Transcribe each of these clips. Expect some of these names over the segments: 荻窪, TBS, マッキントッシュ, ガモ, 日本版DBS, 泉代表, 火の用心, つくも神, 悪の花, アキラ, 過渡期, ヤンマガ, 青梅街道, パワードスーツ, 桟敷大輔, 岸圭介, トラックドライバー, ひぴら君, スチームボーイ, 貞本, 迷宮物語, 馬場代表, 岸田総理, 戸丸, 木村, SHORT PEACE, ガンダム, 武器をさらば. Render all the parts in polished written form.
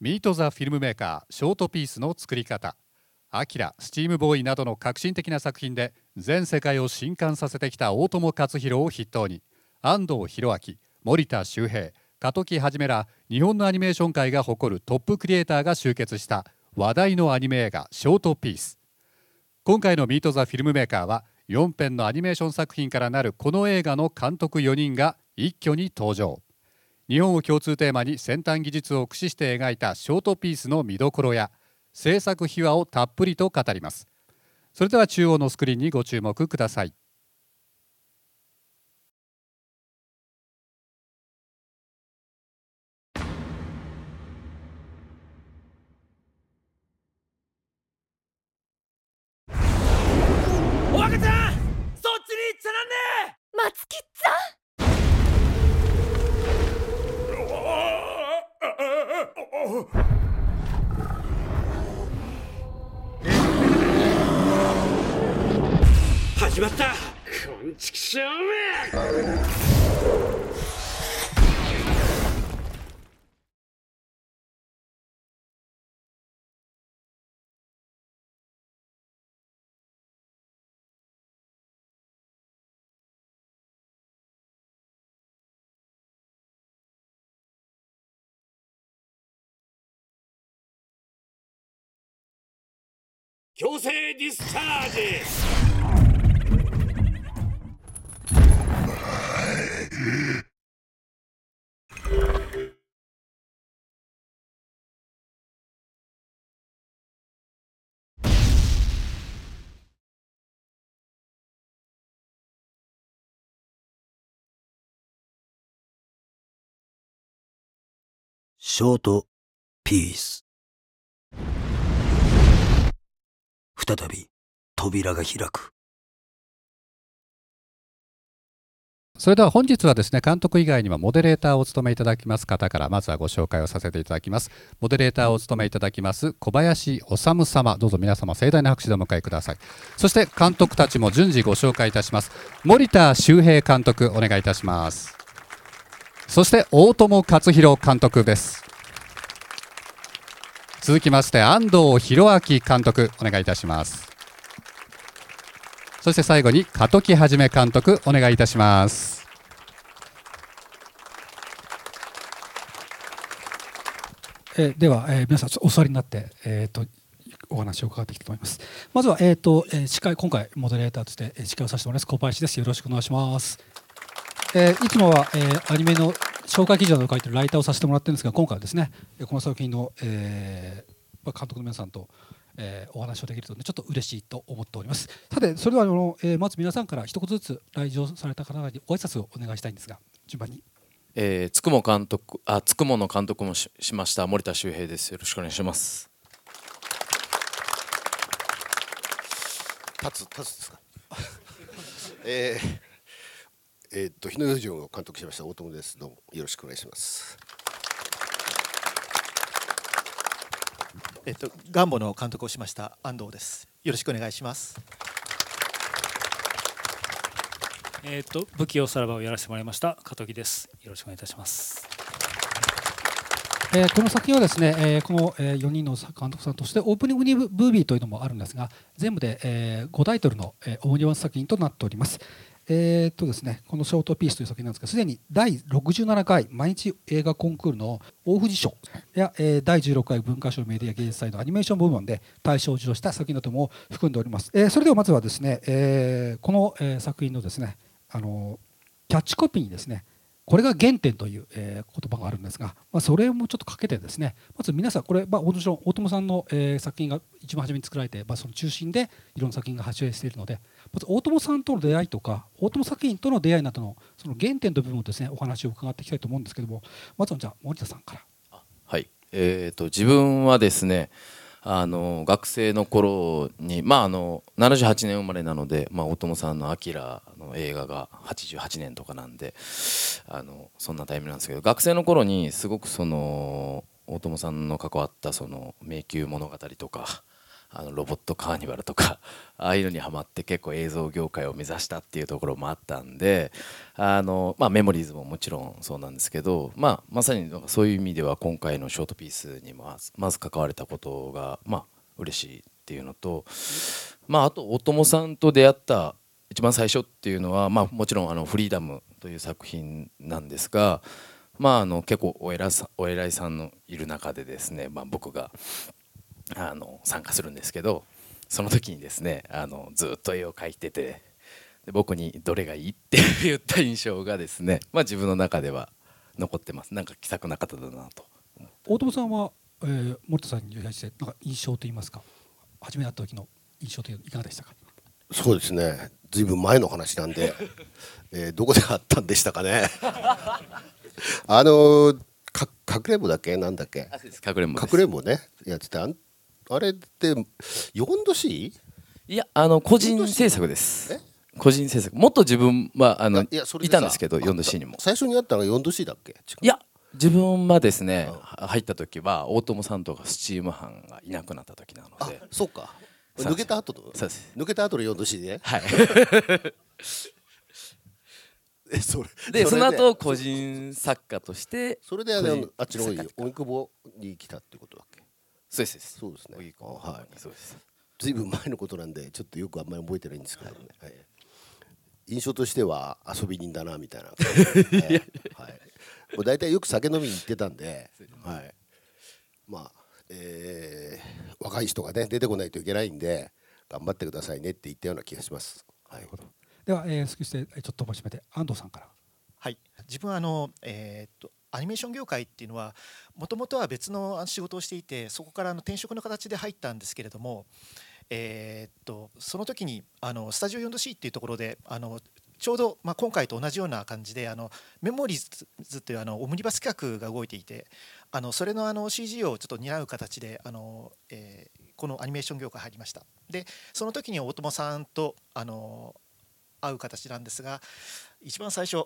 ミート・ザ・フィルムメーカーショートピースの作り方、アキラ、スチームボーイなどの革新的な作品で全世界を震撼させてきた大友克洋を筆頭に、安藤弘明、森田修平、過渡期はじめら日本のアニメーション界が誇るトップクリエイターが集結した話題のアニメ映画ショートピース。今回のミート・ザ・フィルムメーカーは4編のアニメーション作品からなるこの映画の監督4人が一挙に登場。日本を共通テーマに先端技術を駆使して描いたショートピースの見どころや制作秘話をたっぷりと語ります。それでは中央のスクリーンにご注目ください。お若ちゃん、そっちに行っちゃなんねえ。松吉さん、始まった。こんちきしょうめ。強制ディスチャージ。ショートピース。再び扉が開く。それでは本日はですね、監督以外にはモデレーターをお務めいただきます方からまずはご紹介をさせていただきます。モデレーターをお務めいただきます小林修様、どうぞ皆様盛大な拍手でお迎えください。そして監督たちも順次ご紹介いたします。森田修平監督、お願いいたします。そして大友克洋監督です。続きまして安藤弘明監督、お願いいたします。そして最後に過渡期はじめ監督、お願いいたします。では、皆さんお座りになって、お話を伺っていきたいと思います。まずは、司会、今回モデレーターとして司会をさせてもらいます小林です。よろしくお願いします。いつもは、アニメの紹介記事などを書いているライターをさせてもらってるんですが、今回はですね、この作品の、監督の皆さんとお話をできると、ね、ちょっと嬉しいと思っております。さて、それではまず皆さんから一言ずつ来場された方々にご挨拶をお願いしたいんですが、順番に。つくもの監督も しました森田修平です。よろしくお願いします。立つですか。日の出城を監督しました大友です。どうもよろしくお願いします。ガンボの監督をしました安藤です。よろしくお願いします。武器をさらばをやらせてもらいました過渡期です。よろしくお願いいたします。この作品はですね、この4人の監督さんとしてオープニングムービーというのもあるんですが、全部で5タイトルのオムニバス作品となっております。ですね、このショートピースという作品なんですが、すでに第67回毎日映画コンクールの大藤賞や、第16回文化賞メディア芸術祭のアニメーション部門で大賞を受賞した作品なども含んでおります。それではまずはですね、この、作品のですね、キャッチコピーにですね、これが原点という、言葉があるんですが、それもちょっとかけてですね、まず皆さんこれ、もちろん大友さんの、作品が一番初めに作られて、その中心でいろんな作品が発生しているので、まず大友さんとの出会いとか大友作品との出会いなどのその原点の部分をですね、お話を伺っていきたいと思うんですけども、まずはじゃあ森田さんから。はい、自分はですね、学生の頃に、78年生まれなので、大友さんの「アキラ」の映画が88年とかなんで、そんなタイミングなんですけど、学生の頃にすごくその大友さんの関わったその「迷宮物語」とかロボットカーニバルとかああいうのにハマって結構映像業界を目指したっていうところもあったんで、メモリーズももちろんそうなんですけど、まさにそういう意味では今回のショートピースにもまず関われたことが嬉しいっていうのと、あと大友さんと出会った一番最初っていうのは、もちろんフリーダムという作品なんですが、結構お偉いさんのいる中でですね、僕が参加するんですけど、その時にですねずっと絵を描いてて、で僕にどれがいいって言った印象がですね、自分の中では残ってます。なんか気さくな方だなと。大友さんは、森田さんに対してなんか印象といいますか、初めに会った時の印象というのはいかがでしたか？そうですね、ずいぶん前の話なんでどこで会ったんでしたかね。かくれんぼだけなんだっけ、かくれんぼねやってて、あれって4°C？ いや個人制作です。個人制作、もっと自分はいたんですけど、4°C にも最初にやったのが4°C だっけ。いや自分はですね、入った時は大友さんとかスチーム班がいなくなった時なので。あ、そうか、抜けた後と。そうです、抜けた後の4°C で、はい。でその後個人作家として、それであっちの方に荻窪に来たってことだっけ。そうです、そうですね、荻窪、はい、そうです。ずいぶん前のことなんでちょっとよくあんまり覚えてないんですけどね、はい、印象としては遊び人だなみたいな、はいはい、もう大体よく酒飲みに行ってたんで、はい、若い人がね出てこないといけないんで頑張ってくださいねって言ったような気がします。はい、では、少しちょっとお待ちして安藤さんから。はい、自分はアニメーション業界っていうのはもともとは別の仕事をしていて、そこから転職の形で入ったんですけれども、その時にスタジオ 4°C っていうところでちょうど、今回と同じような感じでメモリーズというオムニバス企画が動いていて、それのCG をちょっと担う形でこのアニメーション業界入りました。でその時に大友さんと会う形なんですが、一番最初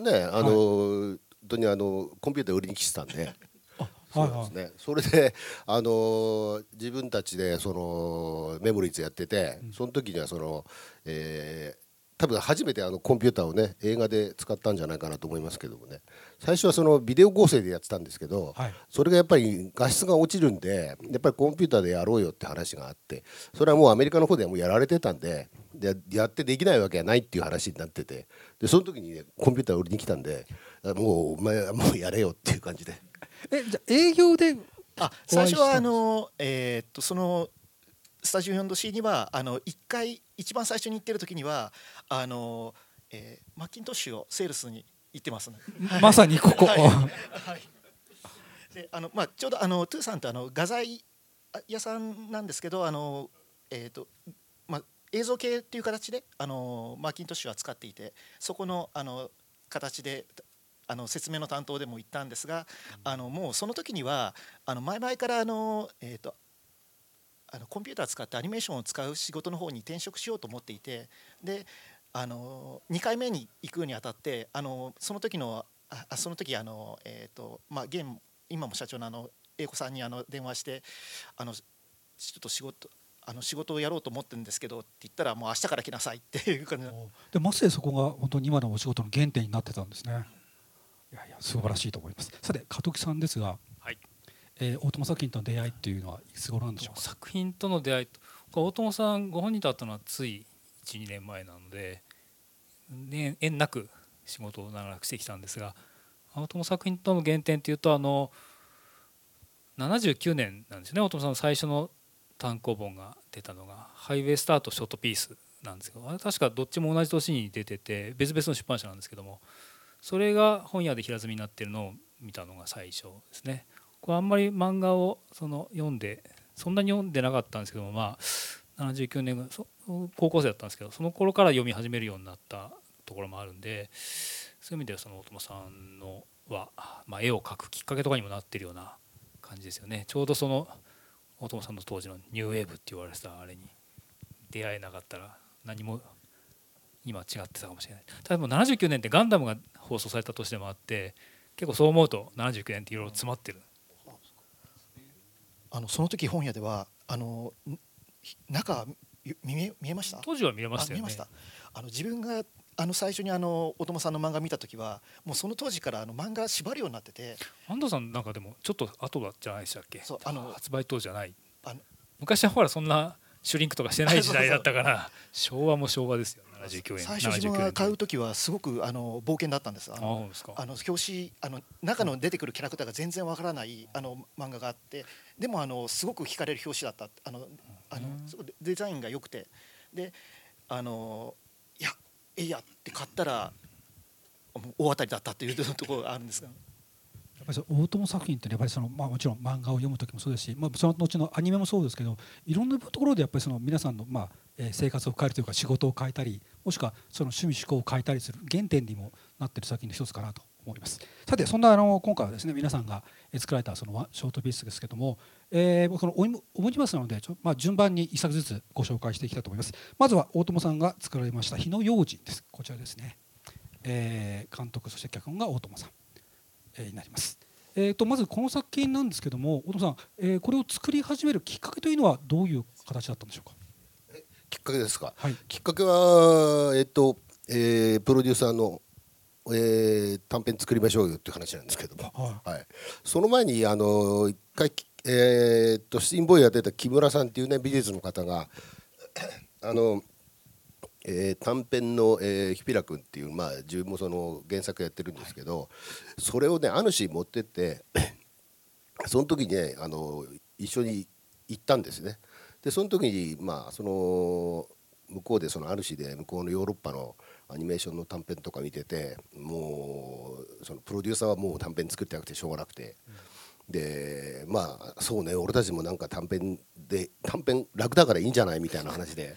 ね本当にコンピューター売りに来てたんで、それで自分たちでメモリーズやってて、その時には多分初めてコンピューターをね映画で使ったんじゃないかなと思いますけどもね、最初はビデオ合成でやってたんですけど、それがやっぱり画質が落ちるんでやっぱりコンピューターでやろうよって話があって、それはもうアメリカの方ではもうやられてたんで、やってできないわけはないっていう話になってて、でその時にねコンピューター売りに来たんで、もうお前はもうやれよっていう感じで。じゃあ営業で。最初はそのスタジオ 4°C には1回、一番最初に行ってる時にはマッキントッシュをセールスに行ってますね。まさにここ。でちょうどトゥーさんって画材屋さんなんですけど、映像系っていう形でマッキントッシュは使っていて、そこの形で説明の担当でも行ったんですが、もうその時には前々からコンピューター使ってアニメーションを使う仕事の方に転職しようと思っていて、で2回目に行くにあたってその時現今も社長の英子さんに電話してちょっと仕事をやろうと思ってるんですけどって言ったら、もう明日から来なさいっていう感じで、まさにそこが本当に今のお仕事の原点になってたんですね。いや素晴らしいと思います。さて加藤さんですが、はい、大友作品との出会いっていうのはいつ頃なんでしょうか？作品との出会いと、大友さんご本人と会ったのはつい 1,2 年前なので、ね、縁なく仕事を長くしてきたんですが、大友作品との原点っていうと79年なんですね。大友さんの最初の単行本が出たのがハイウェイスターとショートピースなんですけど、あれ確かどっちも同じ年に出てて別々の出版社なんですけども、それが本屋で平積みになってるのを見たのが最初ですね。これあんまり漫画をそんなに読んでなかったんですけども、79年高校生だったんですけど、その頃から読み始めるようになったところもあるんで、そういう意味では大友さんのは、絵を描くきっかけとかにもなってるような感じですよね。ちょうど大友さんの当時のニューウェーブって言われてたあれに出会えなかったら何も今違ってたかもしれない。ただもう79年ってガンダムが放送された年でもあって、結構そう思うと79年っていろいろ詰まってる。その時本屋では中見えました？当時は見えましたよね。見えました。自分が最初に大友さんの漫画見た時はもうその当時から漫画縛るようになってて、安藤さんなんかでもちょっと後だじゃないでしたっけ。そう、発売当時じゃない、昔はほらそんなシュリンクとかしてない時代だったから、昭和も昭和ですよ。79円。最初自分が買う時はすごく冒険だったんです。表紙中の出てくるキャラクターが全然わからない漫画があって、でもすごく惹かれる表紙だった。デザインが良くて、でいやって買ったら大当たりだったっていうところがあるんですが、やっぱり大友作品ってやっぱりもちろん漫画を読む時もそうですし、その後のアニメもそうですけど、いろんなところでやっぱり皆さんの生活を変えるというか、仕事を変えたり、もしくはその趣味嗜好を変えたりする原点にもなっている作品の一つかなと思います。さて、そんな今回はですね、皆さんが作られたそのショートピースですけども、このオムニバスなので順番に一作ずつご紹介していきたいと思います。まずは大友さんが作られました火の用心です。こちらですね、監督そして脚本が大友さん、になります。まずこの作品なんですけども、大友さん、これを作り始めるきっかけというのはどういう形だったんでしょうか。きっかけですか。はい、きっかけは、プロデューサーの、短編作りましょうよっていう話なんですけども、はいはい、その前に一回、シンボイやってた木村さんっていうね、美術の方が短編のひぴら君っていう、自分もその原作やってるんですけど、はい、それをね主持ってってその時にね一緒に行ったんですね。でその時にその向こうで主で向こうのヨーロッパのアニメーションの短編とか見てて、もうそのプロデューサーはもう短編作ってなくてしょうがなくて、でそうね、俺たちもなんか短編楽だからいいんじゃないみたいな話で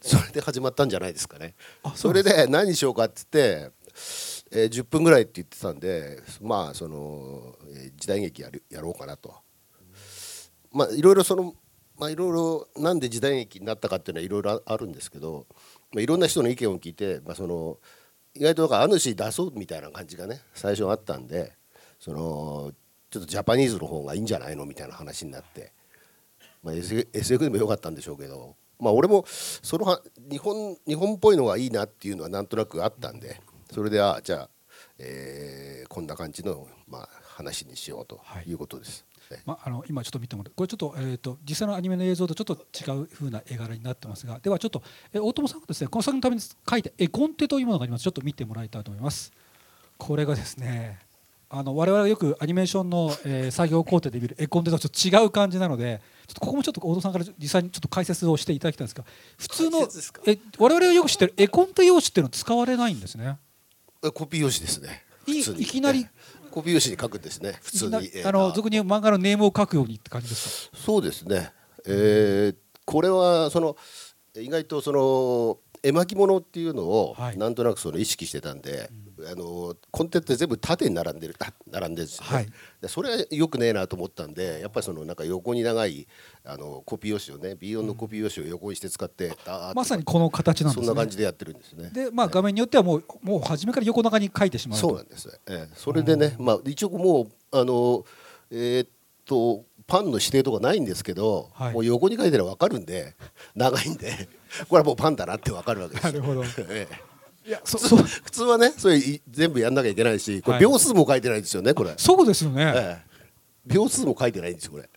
それで始まったんじゃないですかね。それで何しようかっつって10分ぐらいって言ってたんで、その時代劇やろうかなと。いろいろいろいろなんで時代劇になったかっていうのはいろいろあるんですけど、いろんな人の意見を聞いて、意外と主出そうみたいな感じがね最初あったんで、ちょっとジャパニーズの方がいいんじゃないのみたいな話になって、SF でもよかったんでしょうけど、俺も日本っぽいのがいいなっていうのはなんとなくあったんで、それでじゃあ、こんな感じの、話にしようということです。はい、今ちょっと見てもらう、これちょっと実際のアニメの映像とちょっと違う風な絵柄になってますが、ではちょっと大友さんがですね、この作品のために書いた絵コンテというものがあります。ちょっと見てもらいたいと思います。これがですね、我々がよくアニメーションの作業工程で見る絵コンテとはちょっと違う感じなので、ちょっとここもちょっと大友さんから実際にちょっと解説をしていただきたいんですが、普通の我々がよく知ってる絵コンテ用紙っていうのは使われないんですね。コピー用紙ですね。いきなりコピー用紙に書くんですね。普通に俗に漫画のネームを書くようにって感じですか。そうですね。これは意外と絵巻物っていうのをなんとなく意識してたんで、コンテンツ全部縦に並んでるんですよね。はい、それはよくねえなと思ったんで、やっぱりなんか横に長いコピー用紙をね、B4 のコピー用紙を横にして使って、まさにこの形なんですね。そんな感じでやってるんですね。で画面によってはもう初めから横長に書いてしまう。そうなんです。それでね、一応もうパンの指定とかないんですけど、はい、もう横に書いてれば分かるんで、長いんでこれはもうパンだなって分かるわけです。なるほど。いや普通はね、それ全部やんなきゃいけないし、これ秒数も書いてないんですよね。これそうですよね。秒数も書いてないんですよこれ。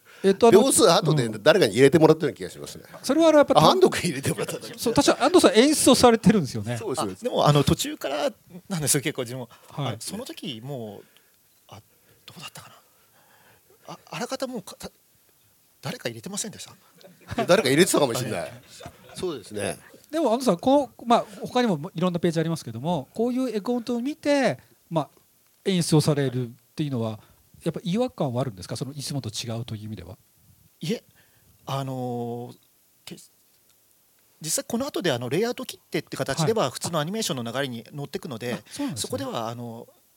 秒数後で誰かに入れてもらったような気がしますね。それはやっぱ安藤君入れてもらった。そう、確か安藤さん演出をされてるんですよね。そうです。でも途中からなんですよ、結構自分も。その時もうどうだったかな、あらかたもう誰か入れてませんでした。誰か入れてたかもしれない。そうですね。でも安藤さん、他にもいろんなページありますけども、こういう絵コンテを見て演出をされるっていうのはやっぱ違和感はあるんですか、そのいつもと違うという意味では。いえ、実際この後でレイアウト切ってって形では普通のアニメーションの流れに乗っていくので、そこでは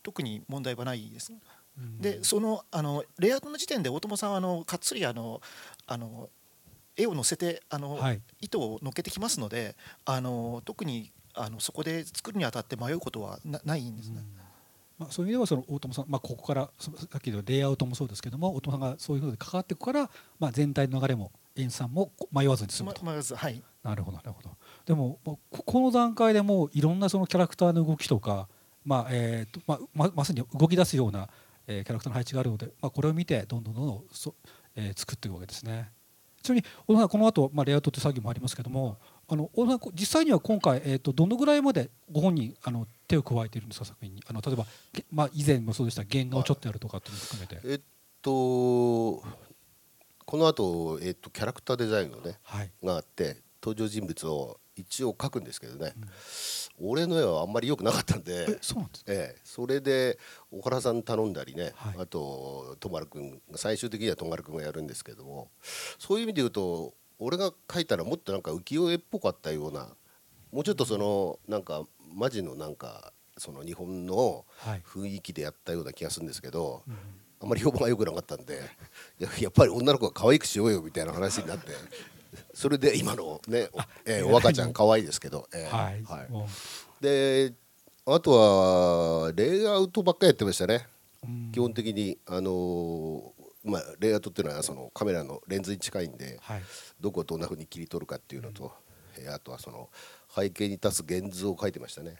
特に問題はないです。でレイアウトの時点で大友さんはかっつり絵を載せて糸を乗っけてきますので、特にそこで作るにあたって迷うことはないんですね。そういう意味では大友さん、ここからさっきのレイアウトもそうですけども、大友さんがそういうことで関わっていくから、全体の流れも塩酸も迷わずに済むと。迷わず、はい。なるほどなるほど。でもここの段階でもういろんなそのキャラクターの動きとか、まさに動き出すようなキャラクターの配置があるので、これを見てどんどん作っていくわけですね。ちなみに小野さん、この後レイアウトという作業もありますけども、小野さん実際には今回どのぐらいまでご本人手を加えているんですか、作品に。例えば以前もそうでした原画をちょっとやるとかっていうのを含めて。この後キャラクターデザインのね、はい、があって登場人物を一応描くんですけどね、うん、俺の絵はあんまり良くなかったんで、そうなんですか。それで小原さん頼んだりね、はい、あと戸丸君、最終的には戸丸君がやるんですけども、そういう意味で言うと俺が描いたらもっとなんか浮世絵っぽかったような、もうちょっとそのなんかマジのなんかその日本の雰囲気でやったような気がするんですけど、はい、うん、あんまり評判が良くなかったんで、やっぱり女の子が可愛くしようよみたいな話になってそれで今のね、お若ちゃん可愛いですけど、であとはレイアウトばっかりやってましたね、基本的に。レイアウトっていうのはそのカメラのレンズに近いんで、はい、どこをどんなふうに切り取るかっていうのと、あとはその背景に立つ現図を描いてましたね。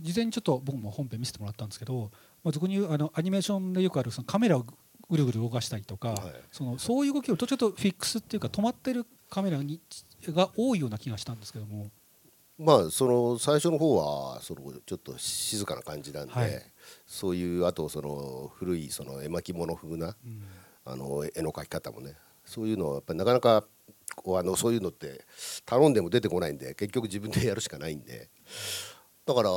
事前にちょっと僕も本編見せてもらったんですけど、俗に言うアニメーションでよくあるそのカメラをぐるぐる動かしたりとか、はい、そういう動きをちょっとフィックスっていうか止まってるカメラが多いような気がしたんですけども、最初の方はちょっと静かな感じなんで、はい、そういうあと古い絵巻物風な、うん、絵の描き方もね、そういうのはやっぱりなかなかそういうのって頼んでも出てこないんで、結局自分でやるしかないんで、だからア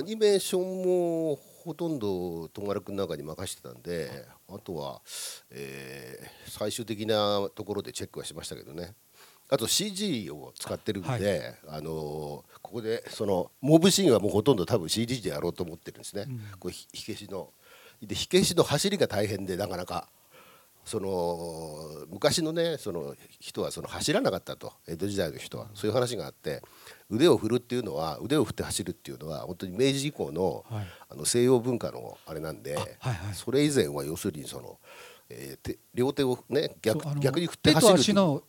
ニメーションもほとんど戸丸君の中に任せてたんで、あとは、最終的なところでチェックはしましたけどね。あと CG を使ってるんで、はい、ここでモブシーンはもうほとんど多分 CG でやろうと思ってるんですね、うん、これ火消しので火消しの走りが大変で、なかなか昔のね人は走らなかったと、江戸時代の人はそういう話があって、腕を振って走るっていうのは本当に明治以降 の、はい、西洋文化のあれなんで、はいはい、それ以前は要するに両手をね 逆に振って走る、手と足の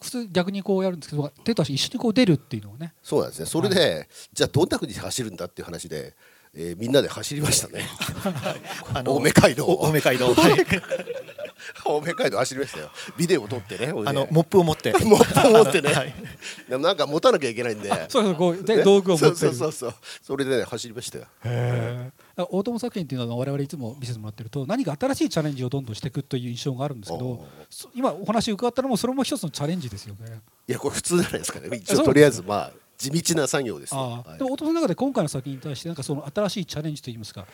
普通逆にこうやるんですけど、手と足一緒にこう出るっていうのをね、そうなんですね。それで、はい、じゃあどんなふうに走るんだっていう話で、みんなで走りましたね。青梅街道青梅街道走りましたよ。ビデオを撮ってね、モップを持ってね、でもなんか持たなきゃいけないんで、道具を持って、それで走りましたよ。大友作品っていうのは我々いつも見せてもらってると、何か新しいチャレンジをどんどんしていくという印象があるんですけど、今お話伺ったのもそれも一つのチャレンジですよね。いや、これ普通じゃないですかね。一応とりあえず地道な作業ですね。でも大友の中で今回の作品に対して新しいチャレンジといいますか、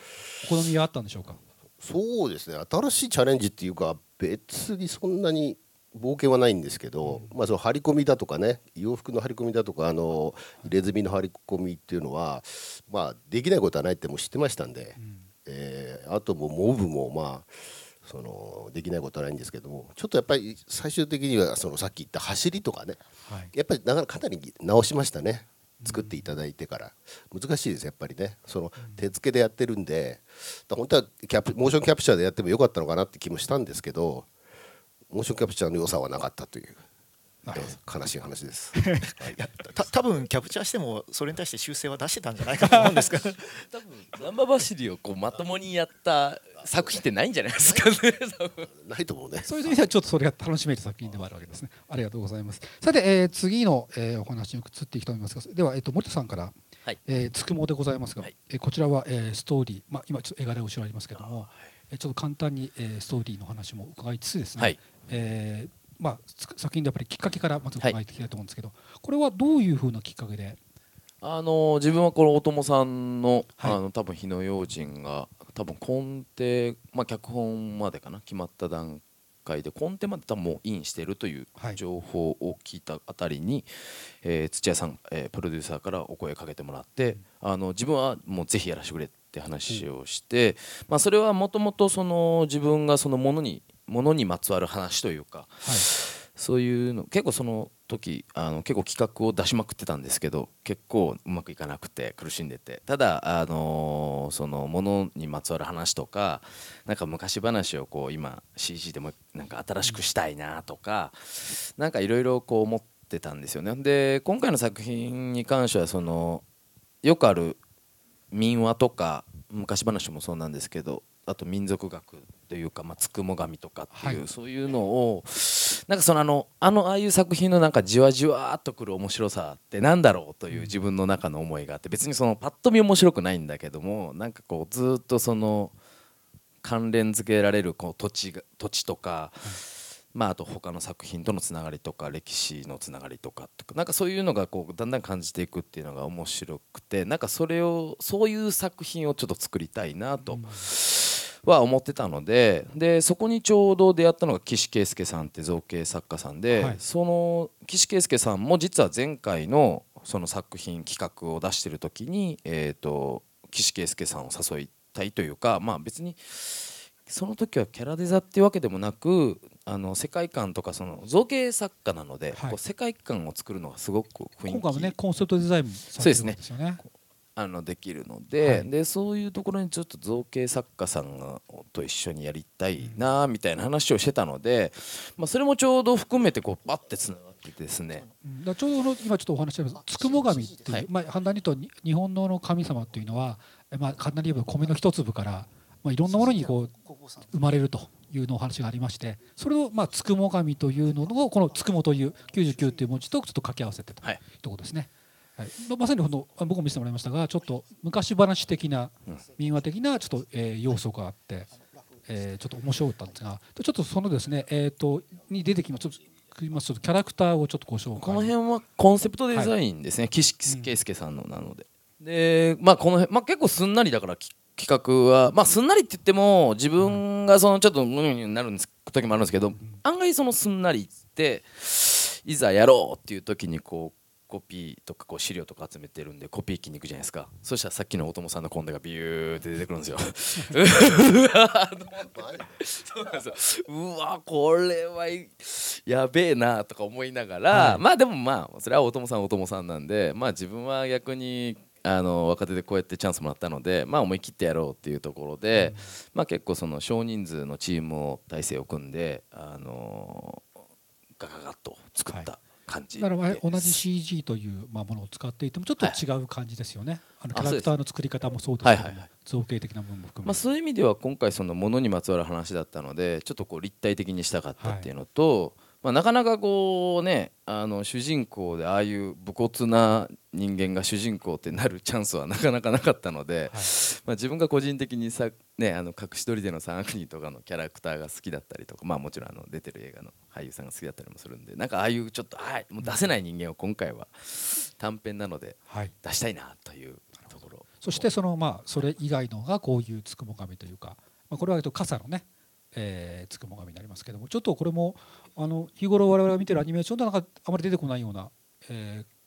お好みがあったんでしょうか。そうですね、新しいチャレンジっていうか別にそんなに冒険はないんですけど、その張り込みだとかね、洋服の張り込みだとか入れ墨の張り込みっていうのはできないことはないってもう知ってましたんで、あともモブもできないことはないんですけども、ちょっとやっぱり最終的にはさっき言った走りとかね、やっぱりかなり直しましたね、作っていただいてから。難しいです、やっぱりね、手付けでやってるんで、本当はモーションキャプチャーでやってもよかったのかなって気もしたんですけど、モーションキャプチャーの良さはなかったという悲しい話です。多分キャプチャーしてもそれに対して修正は出してたんじゃないかと思うんですけど、多分ナンバ走りをまともにやった作品ってないんじゃないですかね。ないと思うね。そういう意味ではちょっとそれが楽しめる作品でもあるわけですね。ありがとうございます。さて、次の、お話に移っていきたいと思いますが、では、森田さんから、はい、つくもでございますが、はい、こちらは、ストーリー、今ちょっと絵柄後ろありますけども、はい、ちょっと簡単に、ストーリーの話も伺いつつですね、はい、作品でやっぱりきっかけからまず伺いていきたいと思うんですけど、はい、これはどういうふうなきっかけで。自分はこの大友さんの、はい、多分火の用心が多分根底、脚本までかな、決まった段階で根底まで多分もうインしてるという情報を聞いたあたりに、はい、土屋さん、プロデューサーからお声かけてもらって、うん、自分はもうぜひやらせてくれって話をして、うん、それはもともと自分がものにまつわる話というか、はい、そういうの結構時結構企画を出しまくってたんですけど、結構うまくいかなくて苦しんでて、ただそのものにまつわる話とか、なんか昔話をこう今 CG でもなんか新しくしたいなとか、なんかいろいろこう思ってたんですよね。で今回の作品に関してはそのよくある民話とか昔話もそうなんですけど、あと民族学というか、まあ、つくも神とかっていう、はい、そういうのをなんかそのああいう作品のなんかじわじわっとくる面白さってなんだろうという自分の中の思いがあって、別にそのパッと見面白くないんだけども、なんかこうずっとその関連付けられるこう土地とか、まあ、あと他の作品とのつながりとか歴史のつながりとかなんかそういうのがこうだんだん感じていくっていうのが面白くて、なんかそういう作品をちょっと作りたいなとは思ってたので、そこにちょうど出会ったのが岸圭介さんって造形作家さんで、はい、その岸圭介さんも実は前回のその作品企画を出してる時に、岸圭介さんを誘いたいというか、まあ別にその時はキャラデザっていうわけでもなく、世界観とかその造形作家なので、はい、こう世界観を作るのがすごく雰囲気今回もねコンセプトデザインもされてるんですよね。できるので、はい、そういうところにちょっと造形作家さんと一緒にやりたいなみたいな話をしてたので、まあ、それもちょうど含めてこうバッてつながってですね、ちょうど今ちょっとお話ししてますつくも神っていう、はい、まあ、簡単に言うと日本の神様というのは、まあ、簡単に言えば米の一粒から、まあ、いろんなものにこう生まれるというのお話がありまして、それをまあつくも神というのをこのつくもという99という文字とちょっと掛け合わせてというところですね。はいはい、まさに僕も見せてもらいましたが、ちょっと昔話的な民話的なちょっと要素があって、ちょっと面白かったんですが、ちょっとそのですねに出てきますちょっとキャラクターをちょっとご紹介。この辺はコンセプトデザインですね、はい、岸圭介さんのなので、で、まあこの辺、まあ、結構すんなりだから企画は、まあ、すんなりって言っても自分がそのちょっとになる時もあるんですけど、案外そのすんなりっていざやろうっていう時にこうコピーとかこう資料とか集めてるんでコピー機に行くじゃないですか。そしたらさっきの大友さんのコンデがビューって出てくるんですよ。そうなんですよ。うわこれはやべえなとか思いながら、はい、まあでもまあそれは大友さんなんで、まあ自分は逆に若手でこうやってチャンスもらったので、まあ、思い切ってやろうっていうところで、うん、まあ、結構その少人数のチームを体制を組んで、ガガガッと作った。はい、だから同じ CG というものを使っていてもちょっと違う感じですよね、はい、キャラクターの作り方もそうですけども、はいはいはい、造形的なものも含めて、まあ、そういう意味では今回そのものにまつわる話だったのでちょっとこう立体的にしたかったっていうのと、はい、まあ、なかなかこうね主人公でああいう武骨な人間が主人公ってなるチャンスはなかなかなかったので、はい、まあ、自分が個人的にね、隠し撮りでの3悪人とかのキャラクターが好きだったりとか、まあ、もちろん出てる映画の俳優さんが好きだったりもするんで、なんかああいうちょっと、はい、もう出せない人間を今回は短編なので出したいなというところ、はい、そしてその、まあ、それ以外のがこういうつくも神というか、まあ、これは傘のねつくも神になりますけども、ちょっとこれも日頃我々が見てるアニメーションではなんかあまり出てこないような、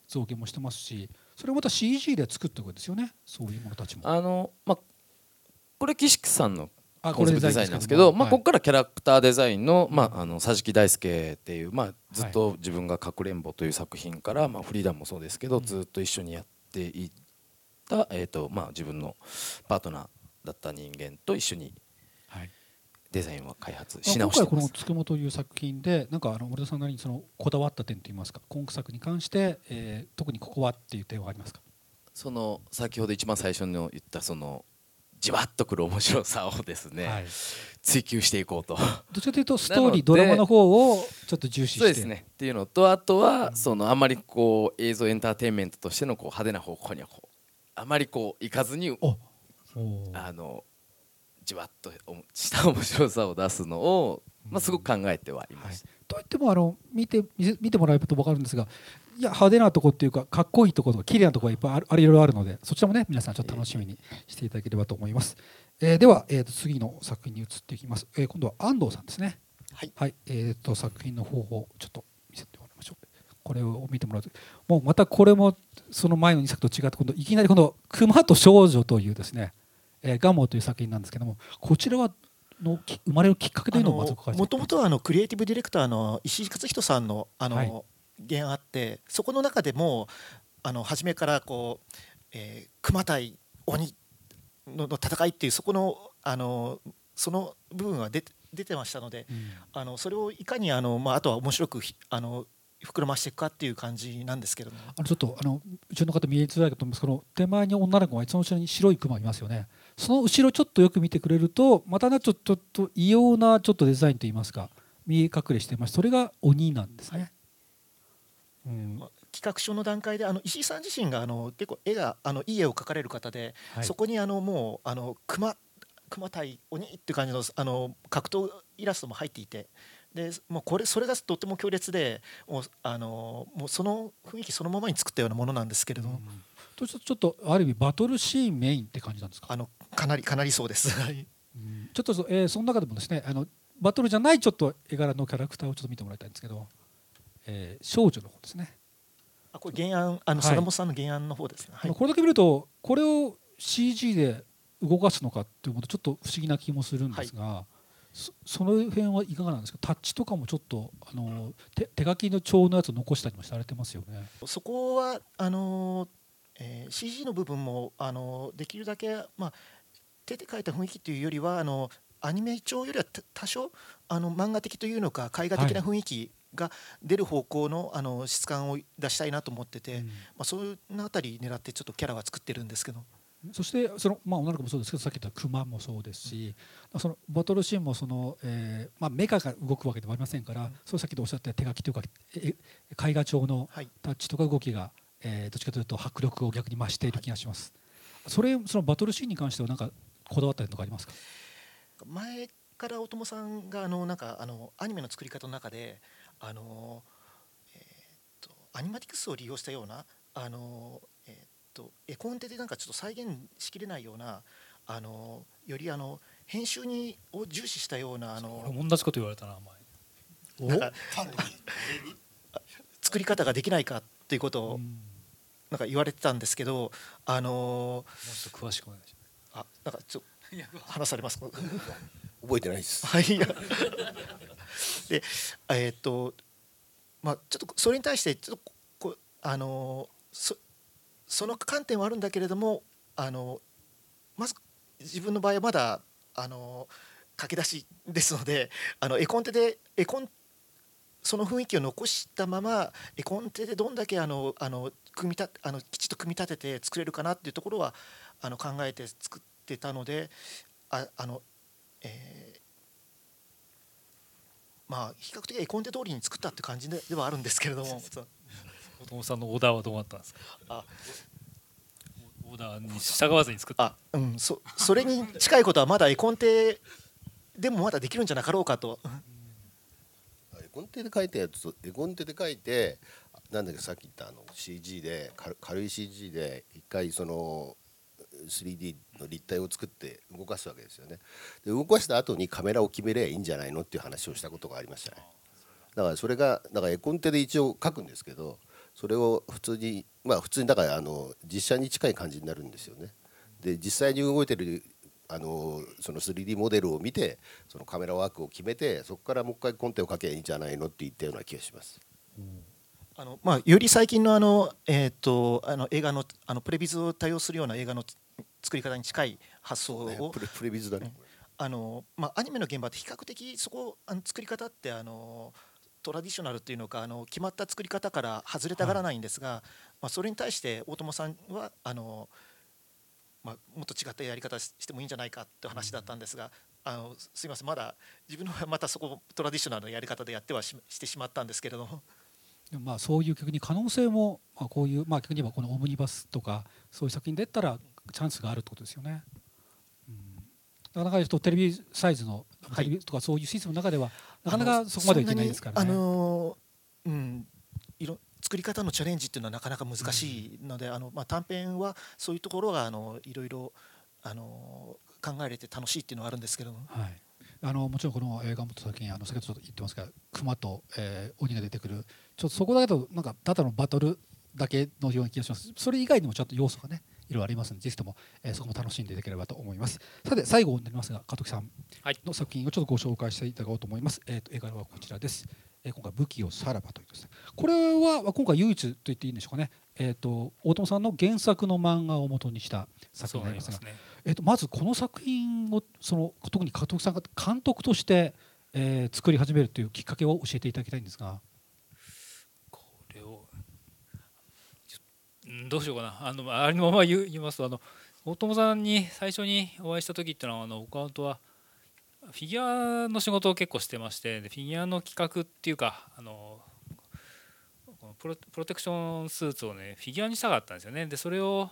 造形もしてますし、それをまた CG で作っていくんですよね、そういうものたちも。まあ、これ岸さんのコンセプトデザインなんですけど、まあ、ここからキャラクターデザインの、まあ、桟敷大輔っていう、まあ、ずっと自分が「かくれんぼ」という作品から、まあ、フリーダムもそうですけど、ずっと一緒にやっていた、まあ、自分のパートナーだった人間と一緒に。デザインは開発し直してます。今回このつくもという作品でなんか森田さんなりにそのこだわった点といいますか、今作に関して特にここはっていう点はありますか。その先ほど一番最初の言ったそのじわっとくる面白さをですね、はい、追求していこうと。どちらかというとストーリードラマの方をちょっと重視してそうですねっていうのと、あとはそのあんまりこう映像エンターテインメントとしてのこう派手な方向にはこうあまりこういかずにじわっとした面白さを出すのを、まあ、すごく考えてはいました、うん、はい、といっても見てもらえると分かるんですが、いや派手なとこっていうかかっこいいとことか綺麗なとこがいっぱいいろいろあるので、そちらもね皆さんちょっと楽しみにしていただければと思います、では、次の作品に移っていきます、今度は安藤さんですね、はい、はい、作品の方をちょっと見せてもらいましょう。これを見てもらうともうまたこれもその前の2作と違って今度いきなりこの熊と少女というですねガモという作品なんですけども、こちらはの生まれるきっかけというのをまず伺います。もともとはクリエイティブディレクターの石井勝人さんの、はい、原あってそこの中でも初めからこう、熊対鬼の戦いっていうそこの、その部分は出てましたので、うん、それをいかにあとは面白く膨らましていくかっていう感じなんですけども、ちょっとうちの方見えづらいかと思うんですけど、手前に女の子がその後ろに白いクマいますよね。その後ろちょっとよく見てくれるとまたちょっと異様なちょっとデザインといいますか見え隠れしています。それが鬼なんですね、はい、うん、企画書の段階で石井さん自身が結構絵がいい絵を描かれる方で、はい、そこにもう熊対鬼っていう感じの格闘イラストも入っていて、でもうそれがとても強烈でもうその雰囲気そのままに作ったようなものなんですけれども、うん、ちょっとある意味バトルシーンメインって感じなんですか。かなりそうですうん、ちょっと、その中でもですねバトルじゃないちょっと絵柄のキャラクターをちょっと見てもらいたいんですけど、少女の方ですね。これ原案はい、貞本さんの原案の方ですね、はい、これだけ見るとこれを CG で動かすのかっていうとちょっと不思議な気もするんですが、はい、その辺はいかがなんですか。タッチとかもちょっと手書きの帳のやつを残したりもされてますよね。そこはCG の部分もできるだけ、まあ、手で描いた雰囲気というよりはアニメ帳よりは多少漫画的というのか絵画的な雰囲気が出る方向の、質感を出したいなと思ってて、うん、まあ、そのあたり狙ってちょっとキャラは作ってるんですけど、そして女の子もそうですけどさっき言ったクマもそうですし、うん、そのバトルシーンもメカが動くわけではありませんから、うん、そうさっきおっしゃった手書きというか絵画帳のタッチとか動きが、はい、どっちかというと迫力を逆に増している気がします、はい、そのバトルシーンに関しては何かこだわったりとかありますか。前から大友さんがアニメの作り方の中でアニマティクスを利用したような絵コンテでちょっと再現しきれないようなより編集を重視したような同じこと言われたな前作り方ができないかっていうことを言われてたんですけど、もうちょっと詳しくお願いします。ちょっと話されますか覚えてないですでちょっとそれに対してちょっとその観点はあるんだけれどもまず自分の場合はまだ駆け出しですのでその雰囲気を残したまま絵コンテでどんだけきちっと組み立てて作れるかなっていうところは考えて作ってたので、まあ比較的絵コンテ通りに作ったって感じではあるんですけれども大友さんのオーダーはどうなったんですか。オーダーに従わずに作った。うん、それに近いことはまだ絵コンテでもまだできるんじゃなかろうかと。絵コンテで描いたやつ、絵コンテで描いてさっき言ったCG で軽い CG で一回3D の立体を作って動かすわけですよね。で動かした後にカメラを決めればいいんじゃないのっていう話をしたことがありましたね。だからそれが絵コンテで一応描くんですけど、それを普通にだから実写に近い感じになるんですよね。で実際に動いてるその 3D モデルを見てそのカメラワークを決めてそこからもう一回コンテを描けばいいんじゃないのって言ったような気がします。うんより最近の映画のプレビズを対応するような映画の作り方に近い発想をプレビズだね。アニメの現場って比較的そこ作り方ってトラディショナルというのか決まった作り方から外れたがらないんですが、はい、それに対して大友さんはもっと違ったやり方してもいいんじゃないかって話だったんですが、すいませんまだ自分はまたそこトラディショナルのやり方でやってはしてしまったんですけれども。そういう逆に可能性も、こういう逆に言えばこのオムニバスとかそういう作品でやったらチャンスがあるってことですよね。なかなかテレビサイズのテレビとかそういうシステムの中ではなかなかそこまでいけないですからね。作り方のチャレンジっていうのはなかなか難しいので、短編はそういうところがいろいろ考えれて楽しいっていうのはあるんですけども。はい、もちろんこの岩本作品先ほどちょっと言ってますが熊と、鬼が出てくるちょっとそこだけどただのバトルだけのような気がします。それ以外にもちょっと要素がねいろいろありますのでぜひとも、そこも楽しんでいただければと思います。さて最後になりますが加藤さんの作品をちょっとご紹介していただこうと思います、映画はこちらです。今回武器をさらばというですね、これは今回唯一と言っていいんでしょうかね、大友さんの原作の漫画を元にした作品になりますが、まずこの作品をその特に加藤さんが監督として、作り始めるというきっかけを教えていただきたいんですが。これをどうしようかな、ありのまま言いますと、大友さんに最初にお会いした時っていうのは岡本はフィギュアの仕事を結構してまして、でフィギュアの企画っていうかプロテクションスーツをねフィギュアにしたかったんですよね。でそれを